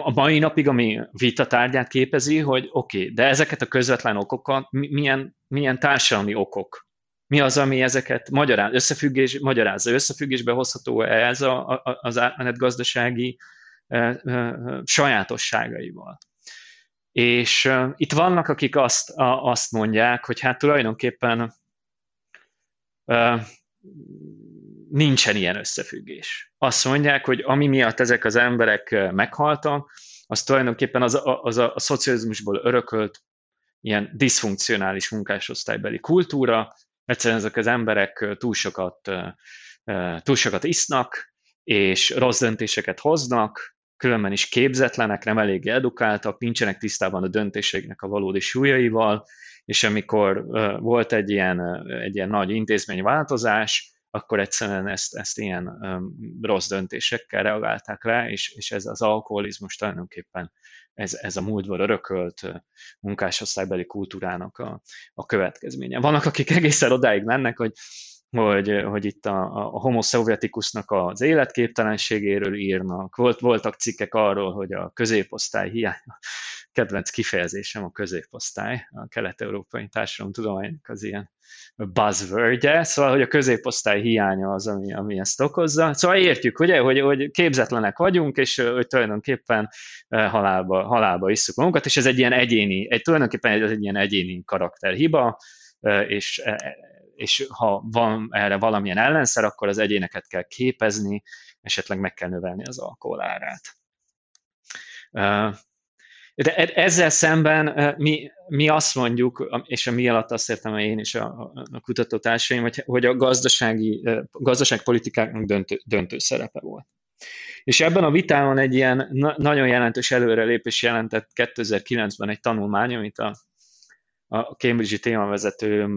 a mai napig, ami vita tárgyát képezi, hogy oké, de ezeket a közvetlen okokat milyen társadalmi okok? Mi az, ami ezeket magyarázza? Összefüggésbe hozható ez az átmenetgazdasági sajátosságaival? És itt vannak, akik azt mondják, hogy hát tulajdonképpen nincsen ilyen összefüggés. Azt mondják, hogy ami miatt ezek az emberek meghaltak, az tulajdonképpen az a szocializmusból örökölt ilyen diszfunkcionális munkásosztálybeli kultúra, egyszerűen ezek az emberek túl sokat isznak, és rossz döntéseket hoznak, különben is képzetlenek, nem elég edukáltak, nincsenek tisztában a döntéseiknek a valódi súlyaival, és amikor volt egy ilyen nagy intézményváltozás, akkor egyszerűen ezt ilyen rossz döntésekkel reagálták le, és ez az alkoholizmus tulajdonképpen ez a múltból örökölt munkásosztálybeli kultúrának a következménye. Vannak, akik egészen odáig mennek, hogy itt a homoszovjetikusnak az életképtelenségéről írnak. Voltak cikkek arról, hogy a középosztály hiánya, kedvenc kifejezésem a középosztály, a kelet-európai társadalomtudománynak az ilyen buzzword-je, szóval, hogy a középosztály hiánya az, ami ezt okozza. Szóval értjük, ugye, hogy képzetlenek vagyunk, és hogy tulajdonképpen halálba isszuk magunkat, és ez egy ilyen egyéni, tulajdonképpen egy ilyen egyéni karakterhiba, és ha van erre valamilyen ellenszer, akkor az egyéneket kell képezni, esetleg meg kell növelni az alkoholárát. De ezzel szemben mi azt mondjuk, és mi alatt azt értem én és a kutatótársaim, hogy a gazdaságpolitikáknak döntő szerepe volt. És ebben a vitában egy ilyen nagyon jelentős előrelépés jelentett 2009-ben egy tanulmány, amit a Cambridge-i témavezetőm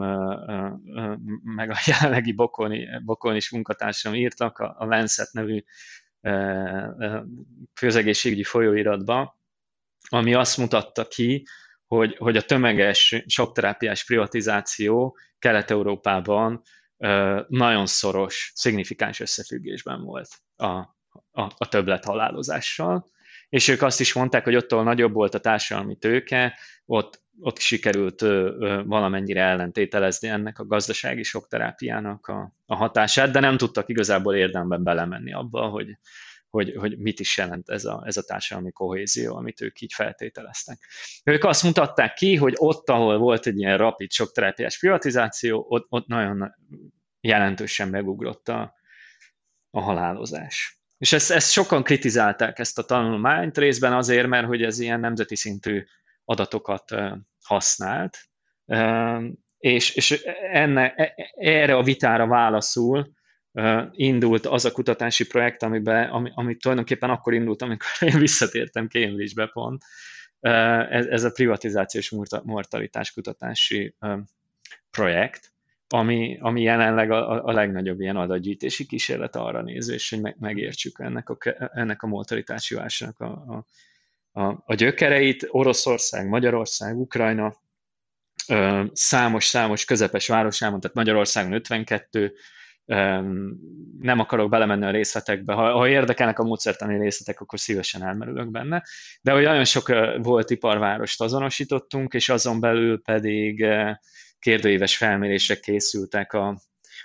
meg a jelenlegi Bokoni is munkatársam írtak a Lancet nevű közegészségügyi folyóiratba, ami azt mutatta ki, hogy a tömeges sokterápiás privatizáció Kelet-Európában nagyon szoros, szignifikáns összefüggésben volt a többlethalálozással, és ők azt is mondták, hogy ott, ahol nagyobb volt a társadalmi tőke, ott sikerült valamennyire ellentételezni ennek a gazdasági sokterápiának a hatását, de nem tudtak igazából érdemben belemenni abba, hogy mit is jelent ez a társadalmi kohézió, amit ők így feltételeztek. Ők azt mutatták ki, hogy ott, ahol volt egy ilyen rapid sokterápiás privatizáció, ott nagyon jelentősen megugrott a halálozás. És ezt sokan kritizálták, ezt a tanulmányt, részben azért, mert hogy ez ilyen nemzeti szintű adatokat használt, és erre a vitára válaszul indult az a kutatási projekt, ami tulajdonképpen akkor indult, amikor én visszatértem Cambridge-be pont. Ez a privatizációs mortalitás kutatási projekt, ami jelenleg a legnagyobb ilyen adatgyűjtési kísérlet arra nézés, hogy megértsük ennek a mortalitási válságnak a gyökereit. Oroszország, Magyarország, Ukrajna számos közepes városában, tehát Magyarországon 52, nem akarok belemenni a részletekbe, ha érdekelnek a módszertani részletek, akkor szívesen elmerülök benne, de hogy nagyon sok volt iparvárost azonosítottunk, és azon belül pedig kérdőíves felmérések készültek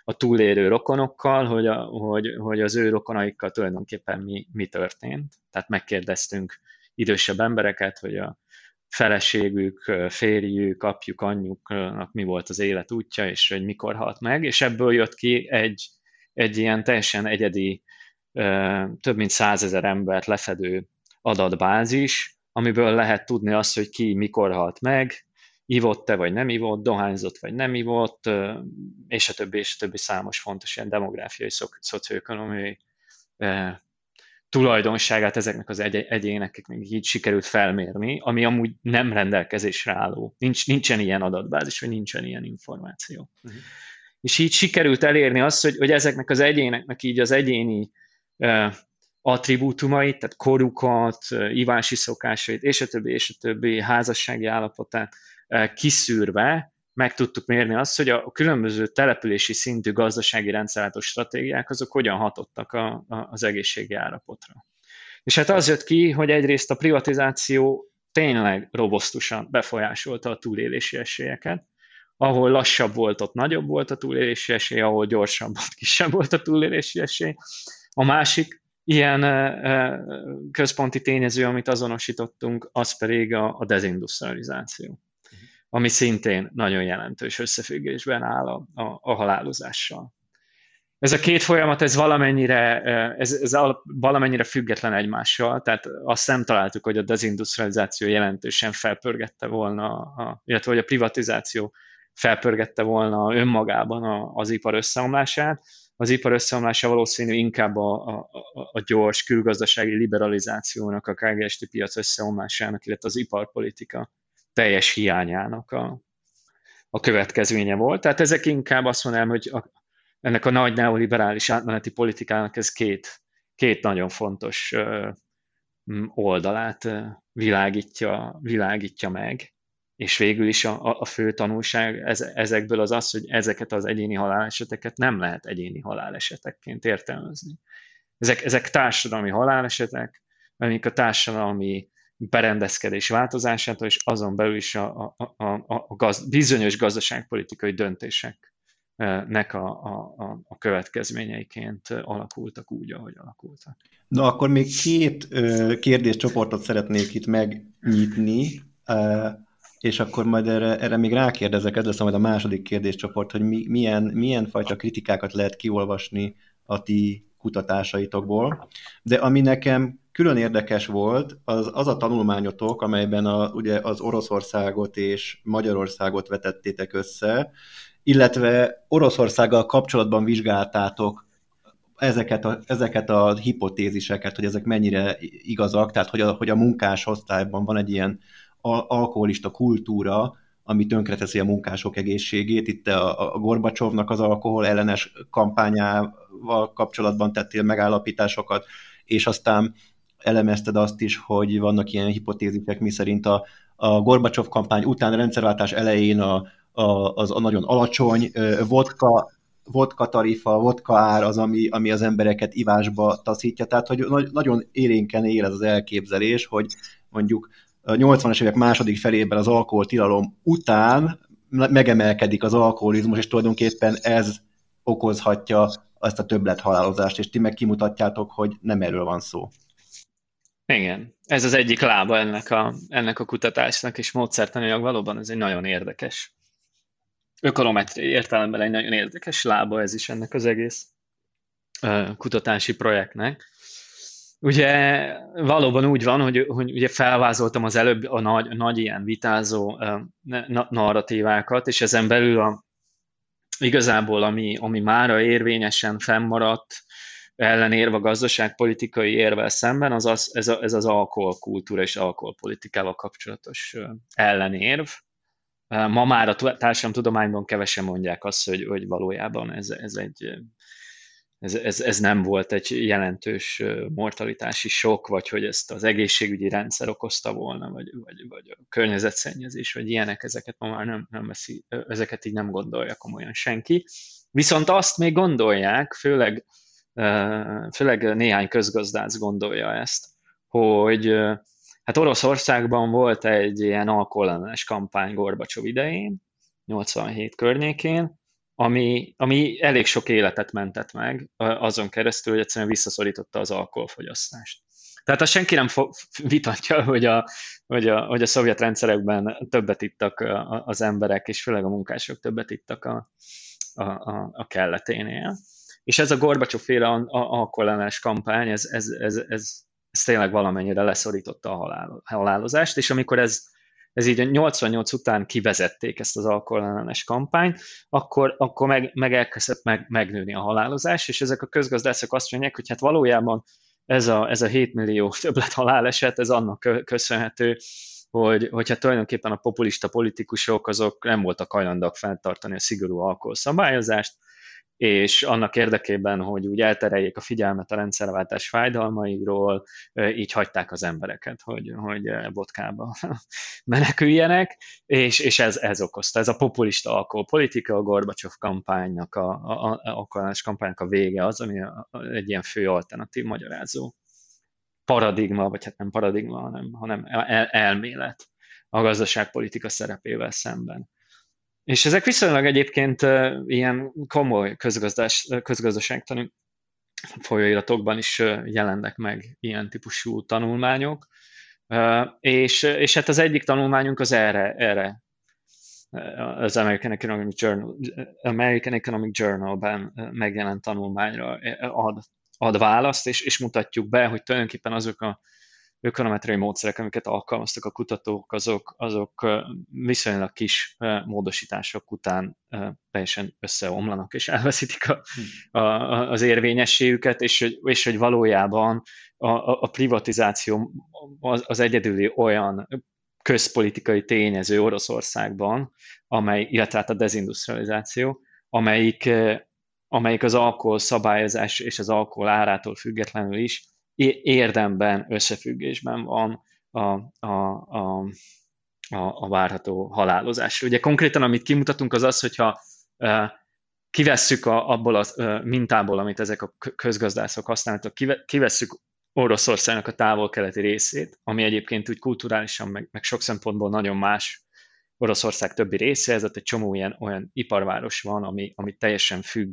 a túlélő rokonokkal, hogy az ő rokonaikkal tulajdonképpen mi történt. Tehát megkérdeztünk idősebb embereket, hogy a feleségük, férjük, apjuk, anyjuknak mi volt az élet útja, és hogy mikor halt meg, és ebből jött ki egy ilyen teljesen egyedi, több mint 100 000 embert lefedő adatbázis, amiből lehet tudni azt, hogy ki mikor halt meg, ivott-e vagy nem ivott, dohányzott vagy nem ivott, és a többi számos fontos ilyen demográfiai, szocioekonomiai tulajdonságát ezeknek az egyéneknek még így sikerült felmérni, ami amúgy nem rendelkezésre álló. Nincsen ilyen adatbázis, vagy nincsen ilyen információ. Uh-huh. És így sikerült elérni azt, hogy ezeknek az egyéneknek így az egyéni attribútumait, tehát korukat, ivási szokásait, és a többi házassági állapotát kiszűrve meg tudtuk mérni azt, hogy a különböző települési szintű gazdasági rendszerváltó stratégiák, azok hogyan hatottak az egészségi állapotra. És hát az jött ki, hogy egyrészt a privatizáció tényleg robosztusan befolyásolta a túlélési esélyeket, ahol lassabb volt, ott nagyobb volt a túlélési esély, ahol gyorsabb, ott kisebb volt a túlélési esély. A másik ilyen központi tényező, amit azonosítottunk, az pedig a dezindustrializáció, ami szintén nagyon jelentős összefüggésben áll a halálozással. Ez a két folyamat, ez valamennyire független egymással, tehát azt nem találtuk, hogy a dezindustrializáció jelentősen felpörgette volna, illetve hogy a privatizáció felpörgette volna önmagában az ipar összeomlását. Az ipar összeomlása valószínű inkább a gyors külgazdasági liberalizációnak, a KGST piac összeomlásának, illetve az iparpolitika teljes hiányának a következménye volt. Tehát ezek inkább azt mondanám, hogy ennek a nagy neoliberális átmeneti politikának ez két nagyon fontos oldalát világítja meg, és végül is a fő tanulság ezekből az az, hogy ezeket az egyéni haláleseteket nem lehet egyéni halálesetekként értelmezni. Ezek társadalmi halálesetek, amik a társadalmi berendezkedés változásától, és azon belül is bizonyos gazdaságpolitikai döntéseknek a következményeiként alakultak úgy, ahogy alakultak. Na akkor még két kérdéscsoportot szeretnék itt megnyitni, és akkor majd erre még rákérdezek, ez lesz majd a második kérdéscsoport, hogy milyen fajta kritikákat lehet kiolvasni a ti kutatásaitokból. De ami nekem külön érdekes volt, az a tanulmányotok, amelyben ugye az Oroszországot és Magyarországot vetettétek össze, illetve Oroszországgal kapcsolatban vizsgáltátok ezeket a hipotéziseket, hogy ezek mennyire igazak, tehát hogy a munkásosztályban van egy ilyen alkoholista kultúra, ami tönkreteszi a munkások egészségét. Itt a Gorbacsovnak az alkohol ellenes kampányával kapcsolatban tettél megállapításokat, és aztán elemezted azt is, hogy vannak ilyen hipotézisek, miszerint a Gorbacsov kampány után, a rendszerváltás elején az a nagyon alacsony vodka tarifa, vodka ár az, ami az embereket ivásba taszítja. Tehát, hogy nagyon élénken él ez az elképzelés, hogy mondjuk a 80-as évek második felében az alkoholtilalom után megemelkedik az alkoholizmus, és tulajdonképpen ez okozhatja ezt a többlethalálozást, és ti meg kimutatjátok, hogy nem erről van szó. Igen, ez az egyik lába ennek a kutatásnak, és módszertanilag valóban ez egy nagyon érdekes, ökonometriai értelemben egy nagyon érdekes lába ez is ennek az egész kutatási projektnek. Ugye valóban úgy van, hogy ugye felvázoltam az előbb a nagy ilyen vitázó narratívákat, és ezen belül igazából ami mára érvényesen fennmaradt ellenérve a gazdaságpolitikai érvel szemben, ez az alkoholkultúra és alkoholpolitikával kapcsolatos ellenérv. Ma már a társadalomtudományban kevesen mondják azt, hogy valójában ez nem volt egy jelentős mortalitási sok, vagy hogy ezt az egészségügyi rendszer okozta volna, vagy a környezetszennyezés, vagy ilyenek, ezeket ma már ezeket így nem gondolja komolyan senki. Viszont azt még gondolják, főleg néhány közgazdász gondolja ezt, hogy hát Oroszországban volt egy ilyen alkoholenes kampány Gorbacsov idején, 87 környékén, ami elég sok életet mentett meg azon keresztül, hogy egyszerűen visszaszorította az alkoholfogyasztást. Tehát azt senki nem vitatja, hogy a szovjet rendszerekben többet ittak az emberek, és főleg a munkások többet ittak a kelleténél. És ez a Gorbacsov-féle alkoholenes kampány, ez tényleg valamennyire leszorította a halálozást, és amikor ez így 88 után kivezették ezt az alkoholellenes kampányt, akkor meg elkezdett megnőni a halálozás, és ezek a közgazdászok azt mondják, hogy hát valójában ez a 7 millió többlet haláleset, ez annak köszönhető, hogy hát tulajdonképpen a populista politikusok azok nem voltak hajlandók fenntartani a szigorú alkoholszabályozást, és annak érdekében, hogy úgy eltereljék a figyelmet a rendszerváltás fájdalmairól, így hagyták az embereket, hogy vodkába meneküljenek, és ez okozta. Ez a populista alkoholpolitika, a Gorbacsov kampánynak, alkoholellenes kampánynak a vége az, ami egy ilyen fő alternatív magyarázó paradigma, vagy hát nem paradigma, hanem elmélet a gazdaságpolitika szerepével szemben. És ezek viszonylag egyébként ilyen komoly közgazdaságtani folyóiratokban is jelennek meg ilyen típusú tanulmányok, és hát az egyik tanulmányunk az erre az American Economic Journal-ban megjelent tanulmányra ad választ, és mutatjuk be, hogy tulajdonképpen azok a ökonometriai módszerek, amiket alkalmaztak a kutatók, azok viszonylag kis módosítások után teljesen összeomlanak, és elveszítik az érvényességüket, és hogy valójában a privatizáció az egyedüli olyan közpolitikai tényező Oroszországban, illetve a dezindustrializáció, amelyik az alkohol szabályozás és az alkohol árától függetlenül is érdemben, összefüggésben van a várható halálozásra. Ugye konkrétan, amit kimutatunk, az az, hogyha kivesszük abból a mintából, amit ezek a közgazdászok használtak, kivesszük Oroszországnak a távol-keleti részét, ami egyébként úgy kulturálisan, meg sok szempontból nagyon más Oroszország többi részéhez, tehát egy csomó ilyen olyan iparváros van, ami teljesen függ,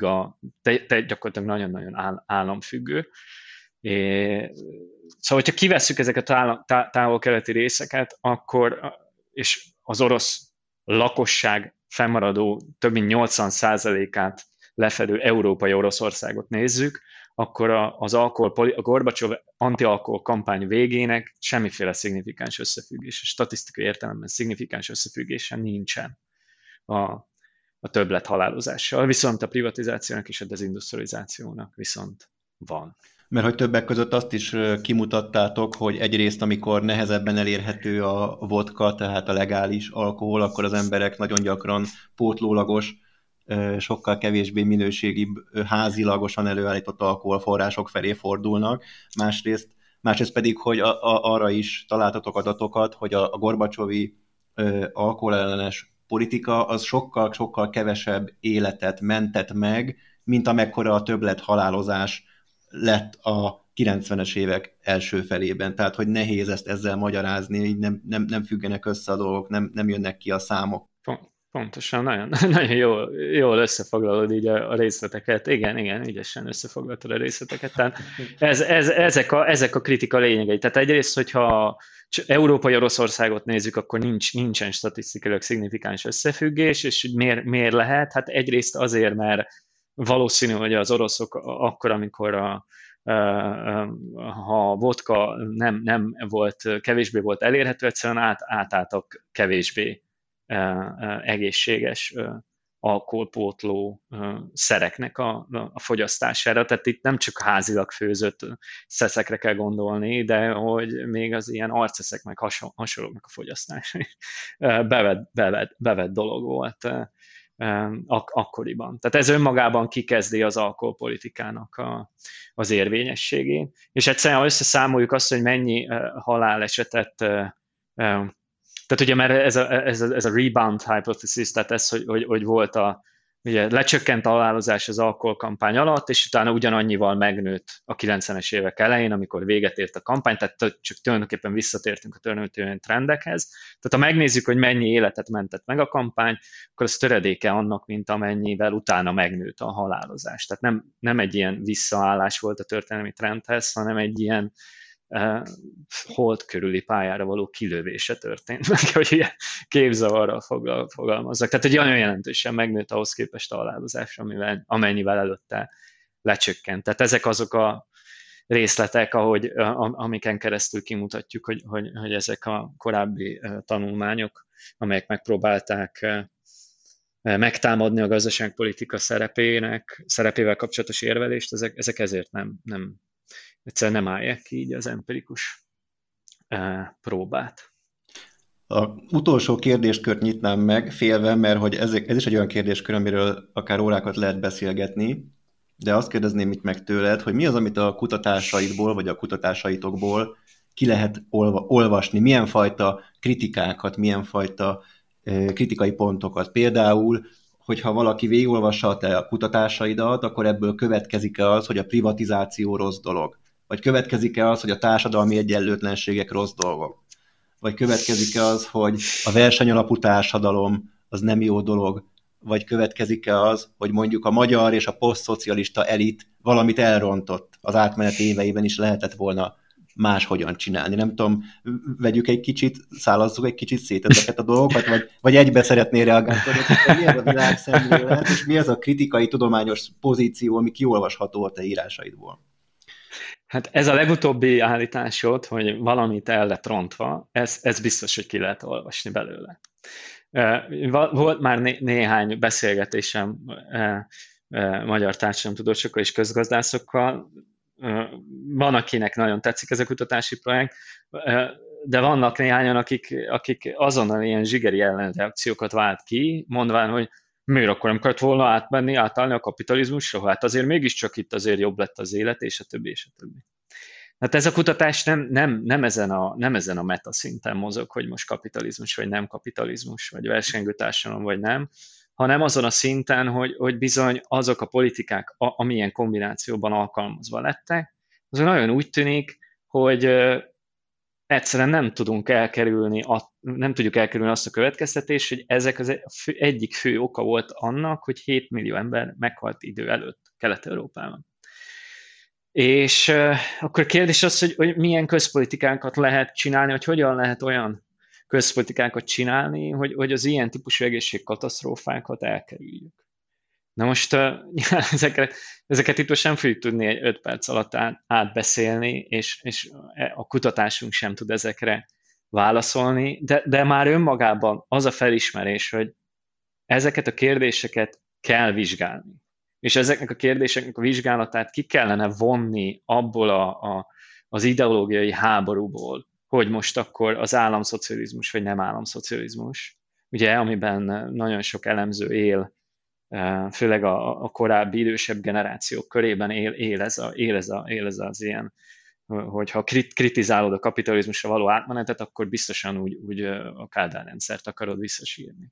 gyakorlatilag nagyon-nagyon államfüggő. Szóval, hogyha kivesszük ezeket a távol-keleti részeket, akkor, és az orosz lakosság fennmaradó több mint 80%-át lefedő európai Oroszországot nézzük, akkor a Gorbacsov antialkohol kampány végének semmiféle szignifikáns összefüggése, statisztikai értelemben szignifikáns összefüggése nincsen a többlet halálozással, viszont a privatizációnak és a dezindustrializációnak viszont van. Mert hogy többek között azt is kimutattátok, hogy egyrészt, amikor nehezebben elérhető a vodka, tehát a legális alkohol, akkor az emberek nagyon gyakran pótlólagos, sokkal kevésbé minőségibb, házilagosan előállított alkoholforrások felé fordulnak. Másrészt pedig, hogy arra is találtatok adatokat, hogy a gorbacsovi alkoholellenes politika az sokkal-sokkal kevesebb életet mentett meg, mint amekkora a többlet halálozás lett a 90-es évek első felében. Tehát, hogy nehéz ezt ezzel magyarázni, így nem függenek össze a dolgok, nem jönnek ki a számok. Pontosan, nagyon jól összefoglalod így a részleteket. Igen, ügyesen összefoglaltad a részleteket. Tehát ezek a kritika lényegei. Tehát egyrészt, hogyha európai Oroszországot nézzük, akkor nincsen statisztikailag szignifikáns összefüggés, és miért lehet? Hát egyrészt azért, mert valószínű, hogy az oroszok akkor, amikor ha vodka nem volt, kevésbé volt elérhető, egyszerűen átálltak kevésbé egészséges alkoholpótló szereknek a fogyasztására. Tehát itt nem csak házilag főzött szeszekre kell gondolni, de hogy még az ilyen arcszeszek meg hasonlóknak a fogyasztása bevett dolog volt akkoriban. Tehát ez önmagában kikezdi az alkoholpolitikának az érvényességét. És egyszerűen, ha összeszámoljuk azt, hogy mennyi halálesetet, tehát ugye már ez a rebound hypothesis, tehát ez, hogy volt ugye lecsökkent a halálozás az alkoholkampány alatt, és utána ugyanannyival megnőtt a 90-es évek elején, amikor véget ért a kampány, tehát csak tulajdonképpen visszatértünk a történelmi trendekhez. Tehát ha megnézzük, hogy mennyi életet mentett meg a kampány, akkor az töredéke annak, mint amennyivel utána megnőtt a halálozás. Tehát nem egy ilyen visszaállás volt a történelmi trendhez, hanem egy ilyen hold körüli pályára való kilövése történt meg, hogy ilyen képzavarral fogalmazzak. Tehát egy nagyon jelentősen megnőtt ahhoz képest a halálozás, amennyivel előtte lecsökkent. Tehát ezek azok a részletek, amiken keresztül kimutatjuk, hogy ezek a korábbi tanulmányok, amelyek megpróbálták megtámadni a gazdaságpolitika szerepével kapcsolatos érvelést, ezek ezért nem egyszerűen nem állják ki így az empirikus próbát. A utolsó kérdéskört nyitnám meg félve, mert hogy ez is egy olyan kérdéskör, amiről akár órákat lehet beszélgetni, de azt kérdezném itt meg tőled, hogy mi az, amit a kutatásaidból, vagy a kutatásaitokból ki lehet olvasni, milyen fajta kritikákat, milyen fajta kritikai pontokat. Például, hogyha valaki végigolvassa a te kutatásaidat, akkor ebből következik-e az, hogy a privatizáció rossz dolog? Vagy következik-e az, hogy a társadalmi egyenlőtlenségek rossz dolgok? Vagy következik-e az, hogy a versenyalapú társadalom az nem jó dolog? Vagy következik-e az, hogy mondjuk a magyar és a posztszocialista elit valamit elrontott, az átmenet éveiben is lehetett volna máshogyan csinálni. Nem tudom, vegyük egy kicsit, szállazzuk egy kicsit szét ezeket a dolgokat, vagy egybe szeretné reagálni, hogy mi ez a világszemlélet, és mi ez a kritikai, tudományos pozíció, ami kiolvasható a te írásaidból. Hát ez a legutóbbi állításod, hogy valamit el lett rontva, ez biztos, hogy ki lehet olvasni belőle. Volt már néhány beszélgetésem magyar társadalomtudósokkal és közgazdászokkal. Van, akinek nagyon tetszik ez a kutatási projekt, de vannak néhányan, akik azonnal ilyen zsigeri ellenreakciókat vált ki, mondván, hogy miért akkor nem kellett volna átállni a kapitalizmusra? Hát azért mégiscsak itt azért jobb lett az élet, és a többi, és a többi. Hát ez a kutatás nem ezen a metaszinten mozog, hogy most kapitalizmus, vagy nem kapitalizmus, vagy versengő társadalom, vagy nem, hanem azon a szinten, hogy bizony azok a politikák, amilyen kombinációban alkalmazva lettek, azon nagyon úgy tűnik, hogy egyszerűen nem tudjuk elkerülni azt a következtetést, hogy ezek az egyik fő oka volt annak, hogy 7 millió ember meghalt idő előtt Kelet-Európában. És akkor a kérdés az, hogy milyen közpolitikákat lehet csinálni, vagy hogyan lehet olyan közpolitikákat csinálni, hogy az ilyen típusú egészségkatasztrófákat elkerüljük. Na most ezeket itt most nem fogjuk tudni egy 5 perc alatt átbeszélni, és a kutatásunk sem tud ezekre válaszolni, de már önmagában az a felismerés, hogy ezeket a kérdéseket kell vizsgálni. És ezeknek a kérdéseknek a vizsgálatát ki kellene vonni abból az ideológiai háborúból, hogy most akkor az államszocializmus vagy nem államszocializmus, ugye, amiben nagyon sok elemző él, főleg a korábbi idősebb generációk körében él ez az ilyen, hogyha kritizálod a kapitalizmusra való átmenetet, akkor biztosan úgy a Kádár rendszert akarod visszasírni.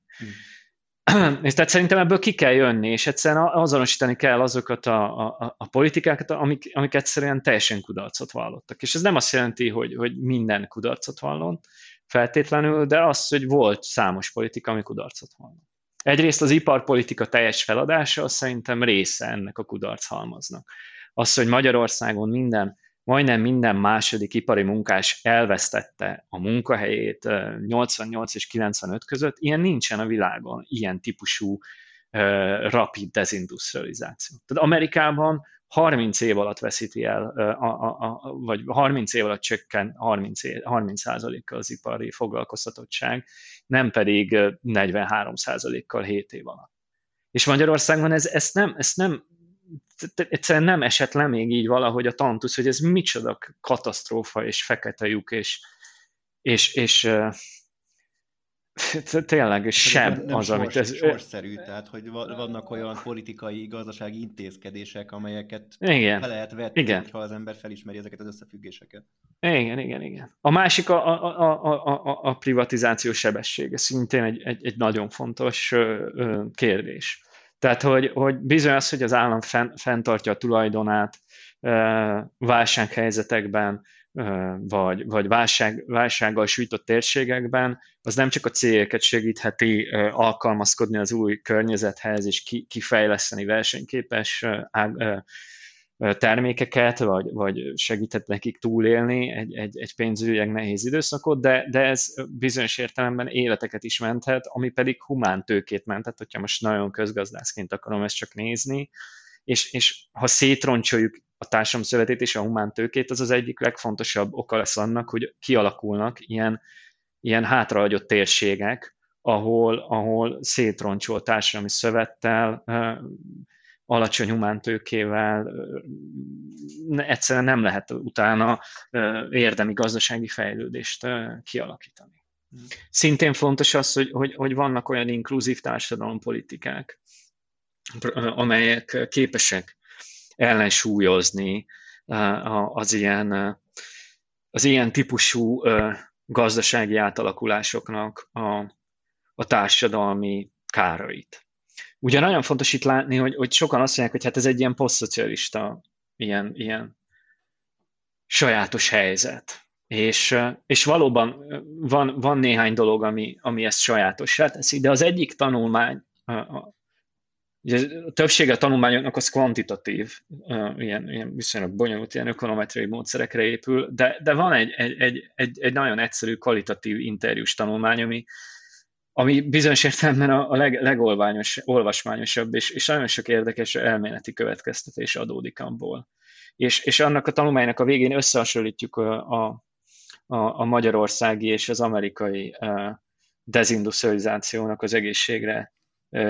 És tehát szerintem ebből ki kell jönni, és egyszerűen azonosítani kell azokat a politikákat, amik egyszerűen teljesen kudarcot vallottak. És ez nem azt jelenti, hogy minden kudarcot vallott feltétlenül, de az, hogy volt számos politika, ami kudarcot vallott. Egyrészt az iparpolitika teljes feladása, az szerintem része ennek a kudarchalmaznak. Az, hogy Magyarországon majdnem minden második ipari munkás elvesztette a munkahelyét 88 és 95 között, ilyen nincsen a világon, ilyen típusú rapid dezindustrializáció. Tehát Amerikában 30 év alatt veszíti el, vagy 30 év alatt csökken 30%-kal az ipari foglalkoztatottság, nem pedig 43%-kal 7 év alatt. És Magyarországon ez nem egyszerűen nem esett le még így valahogy a tantusz, hogy ez micsoda katasztrófa és fekete lyuk, és tényleg sebb nem az, amit ez... Sorszerű, tehát, hogy vannak olyan politikai, gazdasági intézkedések, amelyeket fel lehet vetni, ha az ember felismeri ezeket az összefüggéseket. Igen. A másik a privatizáció sebessége, szintén egy nagyon fontos kérdés. Tehát, hogy bizony az, hogy az állam fenntartja a tulajdonát válsághelyzetekben, vagy válsággal sújtott térségekben, az nem csak a cégeket segítheti alkalmazkodni az új környezethez, és kifejleszteni versenyképes termékeket, vagy segíthet nekik túlélni egy pénzügyileg nehéz időszakot, de ez bizonyos értelemben életeket is menthet, ami pedig humán tőkét menthet, hogyha most nagyon közgazdászként akarom ezt csak nézni, és ha szétroncsoljuk a társadalom szövetét és a humán tőkét, az egyik legfontosabb oka lesz annak, hogy kialakulnak ilyen hátrahagyott térségek, ahol szétroncsol társadalmi szövettel, alacsony humántőkével egyszerűen nem lehet utána érdemi gazdasági fejlődést kialakítani. Szintén fontos az, hogy vannak olyan inkluzív társadalompolitikák, amelyek képesek ellensúlyozni az ilyen típusú gazdasági átalakulásoknak a társadalmi kárait. Ugye nagyon fontos itt látni, hogy sokan azt mondják, hogy hát ez egy ilyen posztszocialista, ilyen sajátos helyzet. És valóban van néhány dolog, ami ezt sajátos teszi, de az egyik tanulmány, Ugye a többsége a tanulmányoknak az kvantitatív, ilyen viszonylag bonyolult, ilyen ökonometriai módszerekre épül, de van egy nagyon egyszerű kvalitatív interjús tanulmány, ami bizonyos értelemben a legolvasmányosabb, és nagyon sok érdekes elméleti következtetés adódik abból. És annak a tanulmánynak a végén összehasonlítjuk a magyarországi és az amerikai dezindustrializációnak az egészségre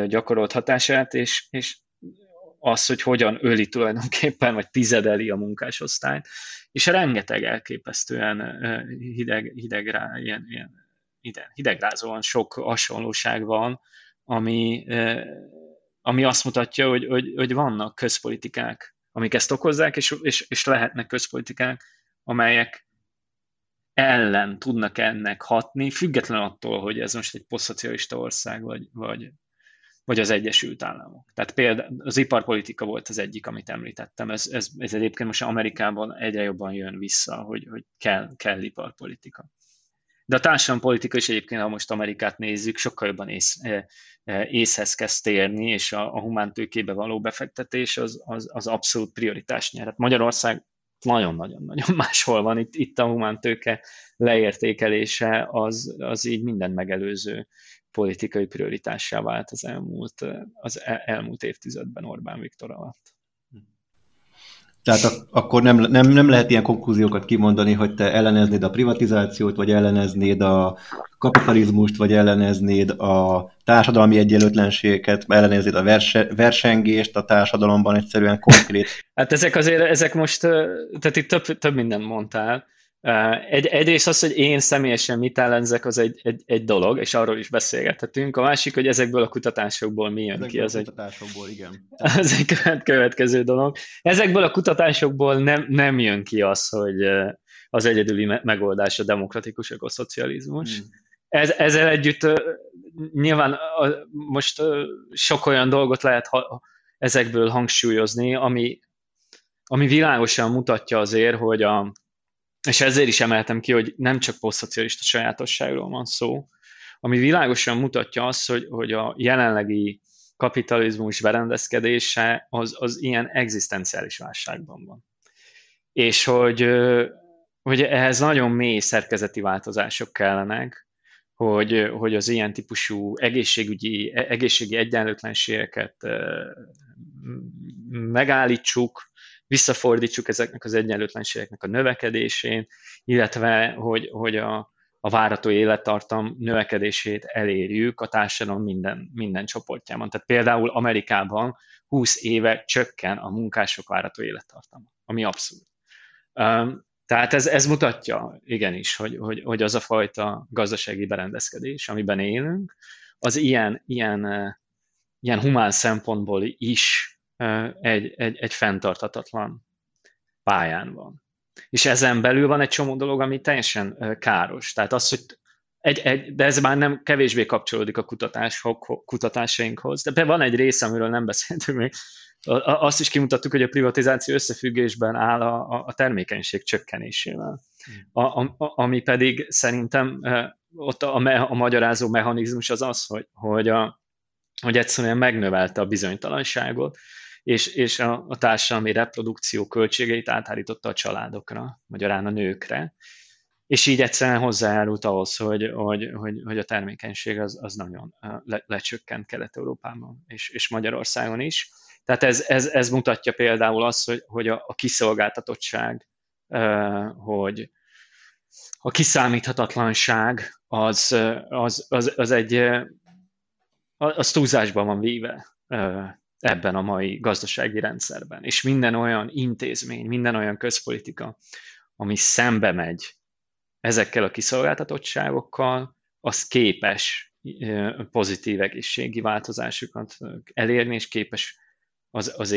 gyakorolt hatását, és az, hogy hogyan öli tulajdonképpen, vagy tizedeli a munkásosztályt, és rengeteg elképesztően hidegrázóan sok hasonlóság van, ami azt mutatja, hogy vannak közpolitikák, amik ezt okozzák, és lehetnek közpolitikák, amelyek ellen tudnak ennek hatni, függetlenül attól, hogy ez most egy posztszocialista ország, vagy az Egyesült Államok. Tehát például az iparpolitika volt az egyik, amit említettem. Ez egyébként most Amerikában egyre jobban jön vissza, hogy kell iparpolitika. De a társadalompolitika is egyébként, ha most Amerikát nézzük, sokkal jobban észhez kezd térni, és a humántőkébe való befektetés az abszolút prioritás nyer. Hát Magyarország nagyon-nagyon-nagyon máshol van. Itt a humántőke leértékelése az így mindent megelőző politikai prioritássá vált az elmúlt évtizedben Orbán Viktor alatt. Tehát akkor nem lehet ilyen konklúziókat kimondani, hogy te elleneznéd a privatizációt, vagy elleneznéd a kapitalizmust, vagy elleneznéd a társadalmi egyenlőtlenségeket, elleneznéd a versengést a társadalomban egyszerűen konkrét. Hát ezek most, tehát itt több mindent mondtál. Egyrészt az, hogy én személyesen mit ellenzek, az egy dolog, és arról is beszélgethetünk. A másik, hogy ezekből a kutatásokból mi jön ki. Ez egy következő dolog. Ezekből a kutatásokból nem jön ki az, hogy az egyedüli megoldás a demokratikus ökoszocializmus. Ezzel együtt nyilván most sok olyan dolgot lehet ezekből hangsúlyozni, ami világosan mutatja azért, hogy és ezért is emeltem ki, hogy nem csak posztszocialista sajátosságról van szó, ami világosan mutatja azt, hogy a jelenlegi kapitalizmus berendezkedése az ilyen egzisztenciális válságban van. És hogy ehhez nagyon mély szerkezeti változások kellenek, hogy az ilyen típusú egészségi egyenlőtlenségeket megállítsuk, visszafordítsuk ezeknek az egyenlőtlenségeknek a növekedésén, illetve hogy a várható élettartam növekedését elérjük a társadalom minden csoportjában. Tehát például Amerikában 20 éve csökken a munkások várható élettartama, ami abszurd. Tehát ez mutatja igenis, hogy az a fajta gazdasági berendezkedés, amiben élünk, az ilyen humán szempontból is egy fenntarthatatlan pályán van. És ezen belül van egy csomó dolog, ami teljesen káros. Tehát az, hogy de ez már nem kevésbé kapcsolódik a kutatásainkhoz, de van egy része, amiről nem beszéltünk még. Azt is kimutattuk, hogy a privatizáció összefüggésben áll a termékenység csökkenésével. Ami pedig szerintem ott a magyarázó mechanizmus az az, hogy egyszerűen megnövelte a bizonytalanságot, és a társadalmi reprodukció költségeit áthárította a családokra, magyarán a nőkre, és így egyszerűen hozzájárult ahhoz, hogy a termékenység az nagyon lecsökkent Kelet-Európában és Magyarországon is. Tehát ez mutatja például azt, hogy a kiszolgáltatottság, hogy a kiszámíthatatlanság az az túlzásban van véve ebben a mai gazdasági rendszerben. És minden olyan intézmény, minden olyan közpolitika, ami szembe megy ezekkel a kiszolgáltatottságokkal, az képes pozitív egészségi változásokat elérni, és képes az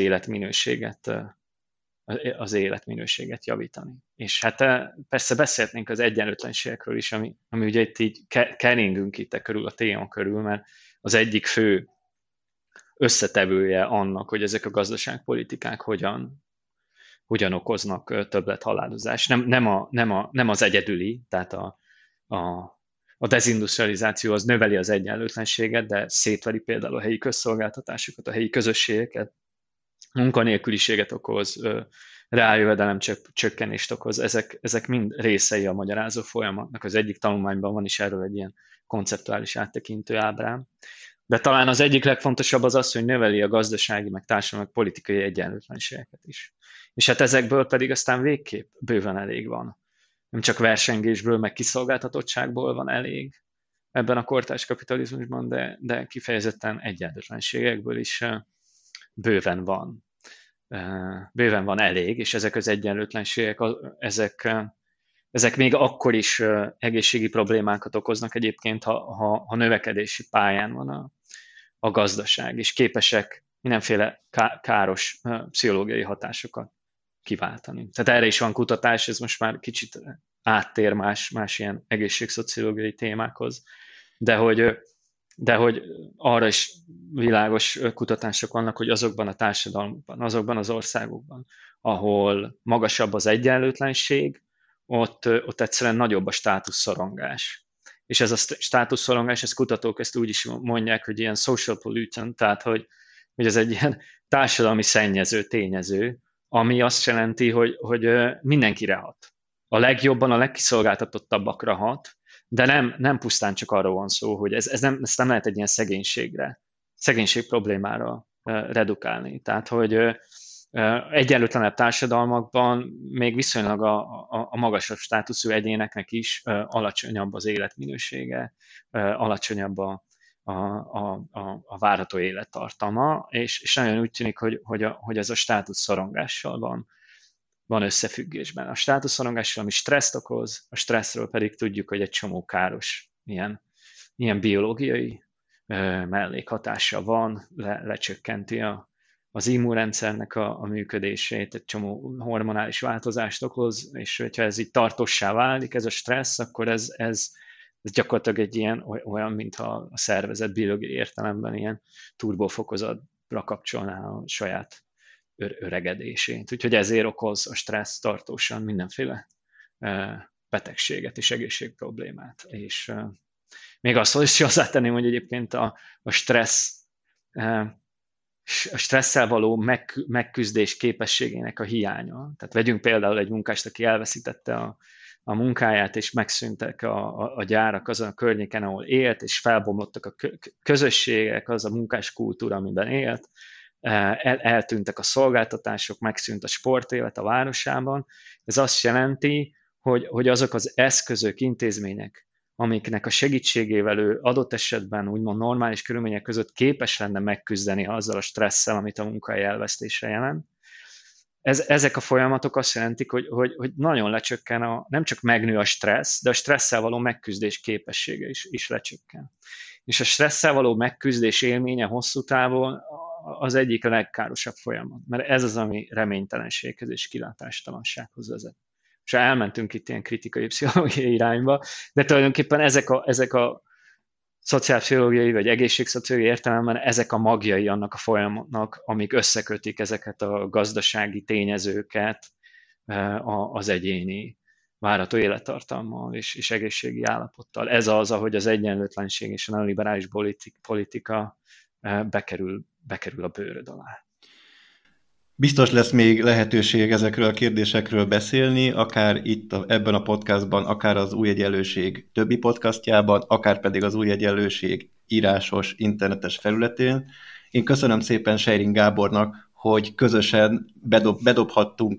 életminőséget javítani. És hát persze beszélhetnénk az egyenlőtlenségekről is, ami ugye itt így keringünk itt körül a téma körül, mert az egyik fő összetevője annak, hogy ezek a gazdaságpolitikák hogyan okoznak többlethalálozást. Nem az egyedüli, tehát a dezindustrializáció az növeli az egyenlőtlenséget, de szétveri például a helyi közszolgáltatásokat, a helyi közösségeket, munkanélküliséget okoz, reáljövedelem csökkenést okoz, ezek mind részei a magyarázó folyamatnak. Az egyik tanulmányban van is erről egy ilyen konceptuális áttekintő ábrám. De talán az egyik legfontosabb az az, hogy növeli a gazdasági, meg társadalmi, politikai egyenlőtlenségeket is. És hát ezekből pedig aztán végképp bőven elég van. Nem csak versengésből, meg kiszolgáltatottságból van elég ebben a kortárs kapitalizmusban, de kifejezetten egyenlőtlenségekből is bőven van. Bőven van elég, és ezek az egyenlőtlenségek, ezek még akkor is egészségi problémákat okoznak egyébként, ha növekedési pályán van a gazdaság, és képesek mindenféle káros pszichológiai hatásokat kiváltani. Tehát erre is van kutatás, ez most már kicsit áttér más ilyen egészségszociológiai témákhoz, de hogy arra is világos kutatások vannak, hogy azokban a társadalmakban, azokban az országokban, ahol magasabb az egyenlőtlenség, ott egyszerűen nagyobb a státuszszorongás. És ez a státuszszorongás, ezt kutatók ezt úgy is mondják, hogy ilyen social pollutant, tehát hogy ez egy ilyen társadalmi szennyező tényező, ami azt jelenti, hogy mindenkire hat. A legjobban a legkiszolgáltatottabbakra hat, de nem pusztán csak arról van szó, hogy ezt nem lehet egy ilyen szegénység problémára redukálni. Tehát, hogy egyenlőtlenebb társadalmakban még viszonylag a magasabb státuszú egyéneknek is alacsonyabb az életminősége, alacsonyabb a várható élettartama, és nagyon úgy tűnik, hogy ez a státuszszorongással van összefüggésben. A státuszszorongással, ami stresszt okoz, a stresszről pedig tudjuk, hogy egy csomó káros ilyen biológiai mellékhatása van, lecsökkenti az immunrendszernek a működését, egy csomó hormonális változást okoz, és hogyha ez így tartossá válik, ez a stressz, akkor ez gyakorlatilag egy ilyen, olyan, mintha a szervezet biológiai értelemben ilyen turbófokozatra kapcsolná a saját öregedését. Úgyhogy ezért okoz a stressz tartósan mindenféle betegséget és egészségproblémát. És még azt is hozzátenném, hogy egyébként a stressz, a stresszel való megküzdés képességének a hiánya. Tehát vegyünk például egy munkást, aki elveszítette a munkáját, és megszűntek a gyárak azon a környéken, ahol élt, és felbomlottak a közösségek, az a munkás kultúra, amiben élt, eltűntek a szolgáltatások, megszűnt a sportélet a városában. Ez azt jelenti, hogy azok az eszközök, intézmények, amiknek a segítségével ő adott esetben úgymond normális körülmények között képes lenne megküzdeni azzal a stresszel, amit a munkai elvesztése jelent. Ezek a folyamatok azt jelentik, hogy nagyon lecsökken, nem csak megnő a stressz, de a stresszel való megküzdés képessége is lecsökken. És a stresszel való megküzdés élménye hosszú távon az egyik a legkárosabb folyamat, mert ez az, ami reménytelenséghez és kilátástalansághoz vezet. És elmentünk itt ilyen kritikai pszichológiai irányba, de tulajdonképpen ezek a szociálpszichológiai vagy egészségszociológiai értelemben ezek a magjai annak a folyamatnak, amik összekötik ezeket a gazdasági tényezőket az egyéni várható élettartammal és egészségi állapottal. Ez az, ahogy az egyenlőtlenség és a neoliberális politika bekerül a bőröd alá. Biztos lesz még lehetőség ezekről a kérdésekről beszélni, akár itt ebben a podcastban, akár az Új Egyenlőség többi podcastjában, akár pedig az Új Egyenlőség írásos, internetes felületén. Én köszönöm szépen Scheiring Gábornak, hogy közösen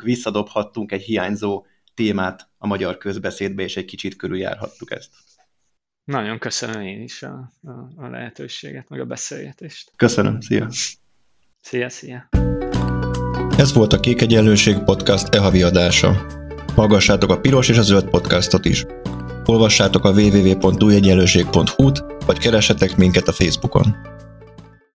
visszadobhattunk egy hiányzó témát a magyar közbeszédbe, és egy kicsit körüljárhattuk ezt. Nagyon köszönöm én is a lehetőséget, meg a beszélgetést. Köszönöm, szia! Szia! Ez volt a Kék Egyenlőség podcast e-havi adása. Hallgassátok a piros és a zöld podcastot is. Olvassátok a www.ujegyenloseg.hu-t, vagy keressetek minket a Facebookon.